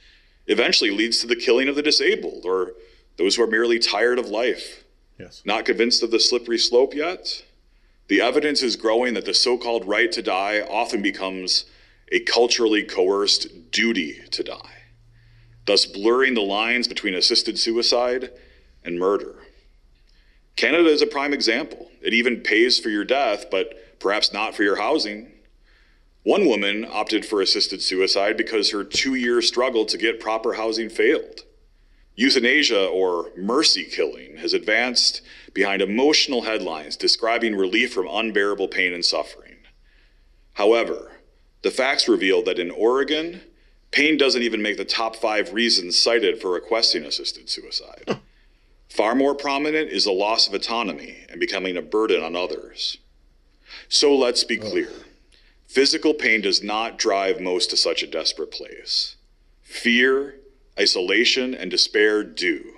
eventually leads to the killing of the disabled or those who are merely tired of life. Yes. Not convinced of the slippery slope yet? The evidence is growing that the so-called right to die often becomes a culturally coerced duty to die, thus blurring the lines between assisted suicide and murder. Canada is a prime example. It even pays for your death, but perhaps not for your housing. One woman opted for assisted suicide because her 2-year struggle to get proper housing failed. Euthanasia, or mercy killing, has advanced behind emotional headlines describing relief from unbearable pain and suffering. However, the facts reveal that in Oregon, pain doesn't even make the top 5 reasons cited for requesting assisted suicide. Far more prominent is the loss of autonomy and becoming a burden on others. So let's be clear. Physical pain does not drive most to such a desperate place. Fear, isolation, and despair do.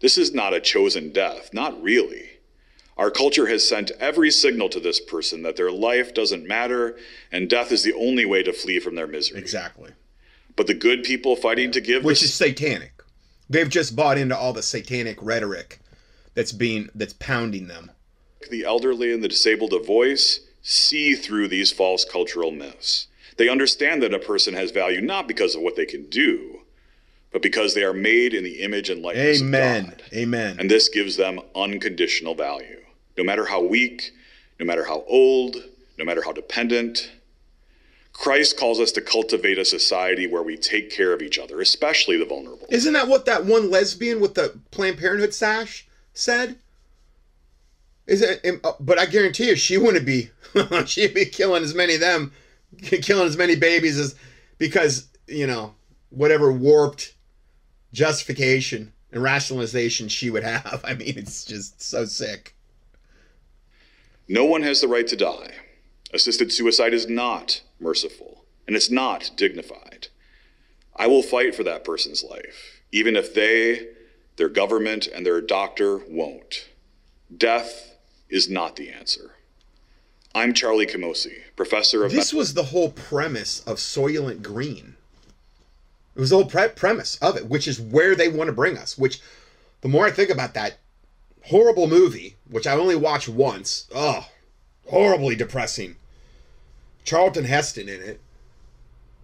This is not a chosen death, not really. Our culture has sent every signal to this person that their life doesn't matter and death is the only way to flee from their misery. Exactly. But the good people fighting to give... Which is satanic. They've just bought into all the satanic rhetoric that's pounding them. The elderly and the disabled of voice see through these false cultural myths. They understand that a person has value not because of what they can do, but because they are made in the image and likeness of God. Amen. And this gives them unconditional value. No matter how weak, no matter how old, no matter how dependent. Christ calls us to cultivate a society where we take care of each other, especially the vulnerable. Isn't that what that one lesbian with the Planned Parenthood sash said? Is it? But I guarantee you she wouldn't be. She'd be killing as many of them, killing as many babies as, because, you know, whatever warped justification and rationalization she would have. I mean, it's just so sick. No one has the right to die. Assisted suicide is not merciful, and it's not dignified. I will fight for that person's life, even if they, their government, and their doctor won't. Death is not the answer. I'm Charlie Camosi, professor of... This was the whole premise of Soylent Green. It was the whole premise of it, which is where they want to bring us, which the more I think about that horrible movie, which I only watched once, oh, horribly depressing, Charlton Heston in it,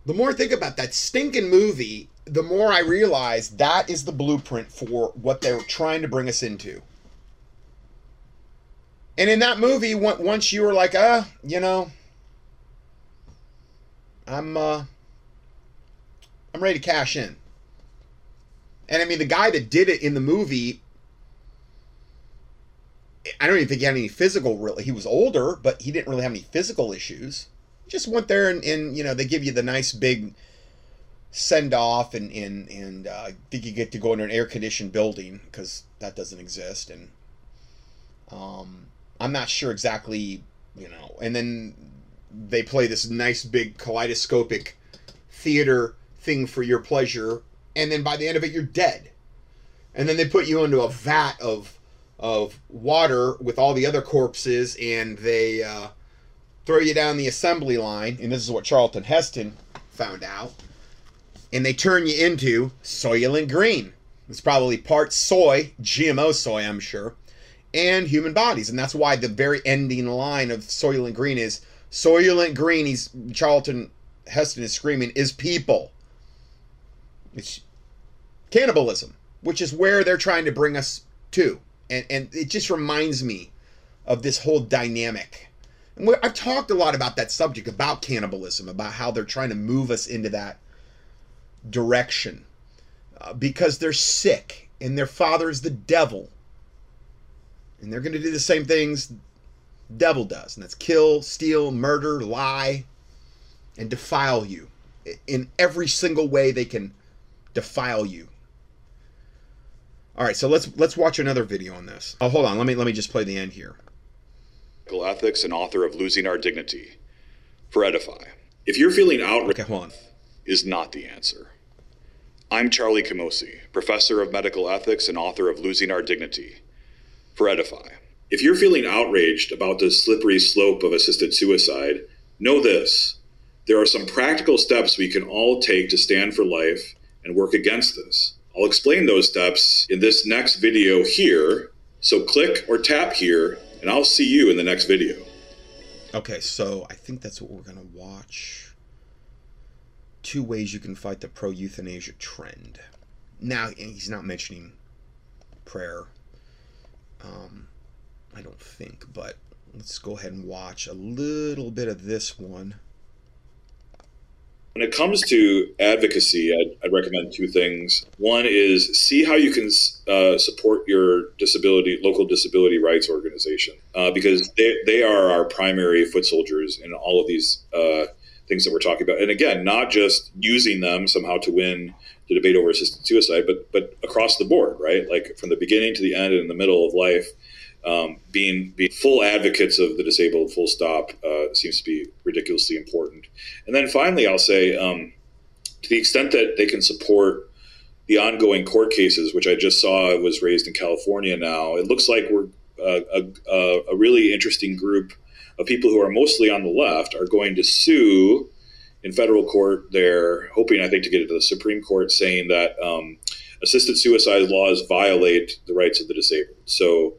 the more I think about that stinking movie, the more I realize that is the blueprint for what they were trying to bring us into. And in that movie, once you were like, you know, I'm ready to cash in. And I mean, the guy that did it in the movie, I don't even think he had any physical, really. He was older, but he didn't really have any physical issues. He just went there and you know, they give you the nice big send off and I think you get to go into an air conditioned building because that doesn't exist. And I'm not sure exactly, you know, and then they play this nice big kaleidoscopic theater thing for your pleasure, and then by the end of it you're dead, and then they put you into a vat of water with all the other corpses, and they throw you down the assembly line, and this is what Charlton Heston found out, and they turn you into Soylent Green. It's probably part soy, GMO soy, I'm sure, and human bodies. And that's why the very ending line of Soylent Green is Soylent Green, Charlton Heston is screaming, is people. It's cannibalism, which is where they're trying to bring us to. And it just reminds me of this whole dynamic. And I've talked a lot about that subject, about cannibalism, about how they're trying to move us into that direction because they're sick and their father is the devil. And they're going to do the same things the devil does, and that's kill, steal, murder, lie, and defile you. In every single way they can defile you. All right, so let's watch another video on this. Oh, hold on. Let me just play the end here. Ethics and author of Losing Our Dignity for Edify. If you're feeling outraged, okay, is not the answer. I'm Charlie Camosi, professor of medical ethics and author of Losing Our Dignity for Edify. If you're feeling outraged about the slippery slope of assisted suicide, know this. There are some practical steps we can all take to stand for life and work against this. I'll explain those steps in this next video here, so click or tap here, and I'll see you in the next video. Okay, so I think that's what we're going to watch. 2 ways you can fight the pro-euthanasia trend. Now, he's not mentioning prayer, I don't think, but let's go ahead and watch a little bit of this one. When it comes to advocacy, I'd recommend 2 things. One is see how you can support your local disability rights organization, because they are our primary foot soldiers in all of these things that we're talking about. And again, not just using them somehow to win the debate over assisted suicide, but across the board, right? Like from the beginning to the end and in the middle of life, being full advocates of the disabled, full stop, seems to be ridiculously important. And then finally, I'll say, to the extent that they can support the ongoing court cases, which I just saw was raised in California now, it looks like we're a really interesting group of people who are mostly on the left are going to sue in federal court. They're hoping, I think, to get it to the Supreme Court, saying that assisted suicide laws violate the rights of the disabled. So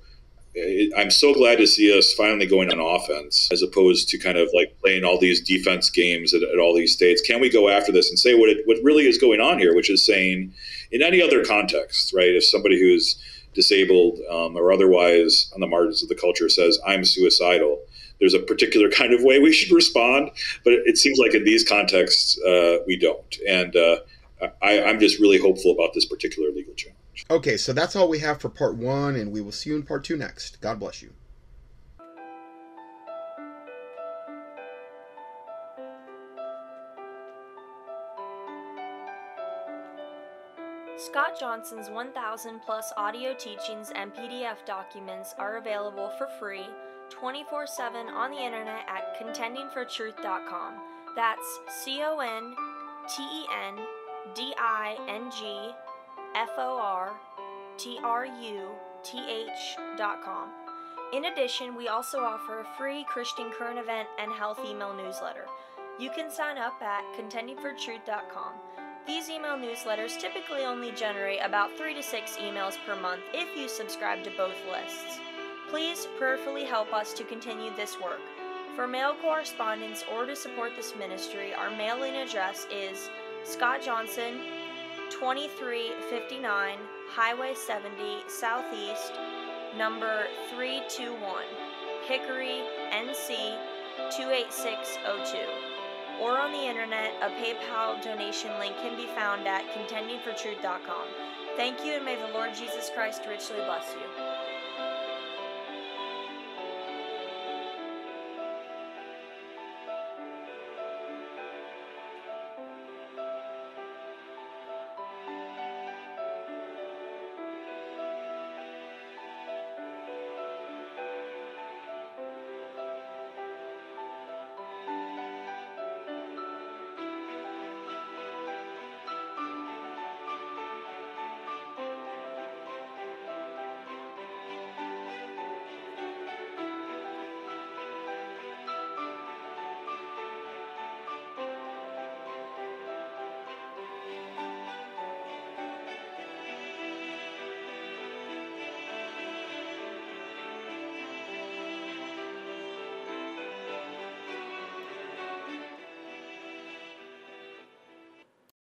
I'm so glad to see us finally going on offense as opposed to kind of like playing all these defense games at all these states. Can we go after this and say what really is going on here, which is saying in any other context, right? If somebody who's disabled or otherwise on the margins of the culture says, I'm suicidal, there's a particular kind of way we should respond. But it seems like in these contexts, we don't. And I'm just really hopeful about this particular legal challenge. Okay, so that's all we have for part 1, and we will see you in part 2 next. God bless you. Scott Johnson's 1,000-plus audio teachings and PDF documents are available for free 24/7 on the internet at contendingfortruth.com. That's contendingfortruth.com. In addition, we also offer a free Christian current event and health email newsletter. You can sign up at contendingfortruth.com. These email newsletters typically only generate about 3 to 6 emails per month if you subscribe to both lists. Please prayerfully help us to continue this work. For mail correspondence or to support this ministry, our mailing address is Scott Johnson, 2359 Highway 70 Southeast, number 321, Hickory, NC 28602, or on the internet, a PayPal donation link can be found at contendingfortruth.com. Thank you, and may the Lord Jesus Christ richly bless you.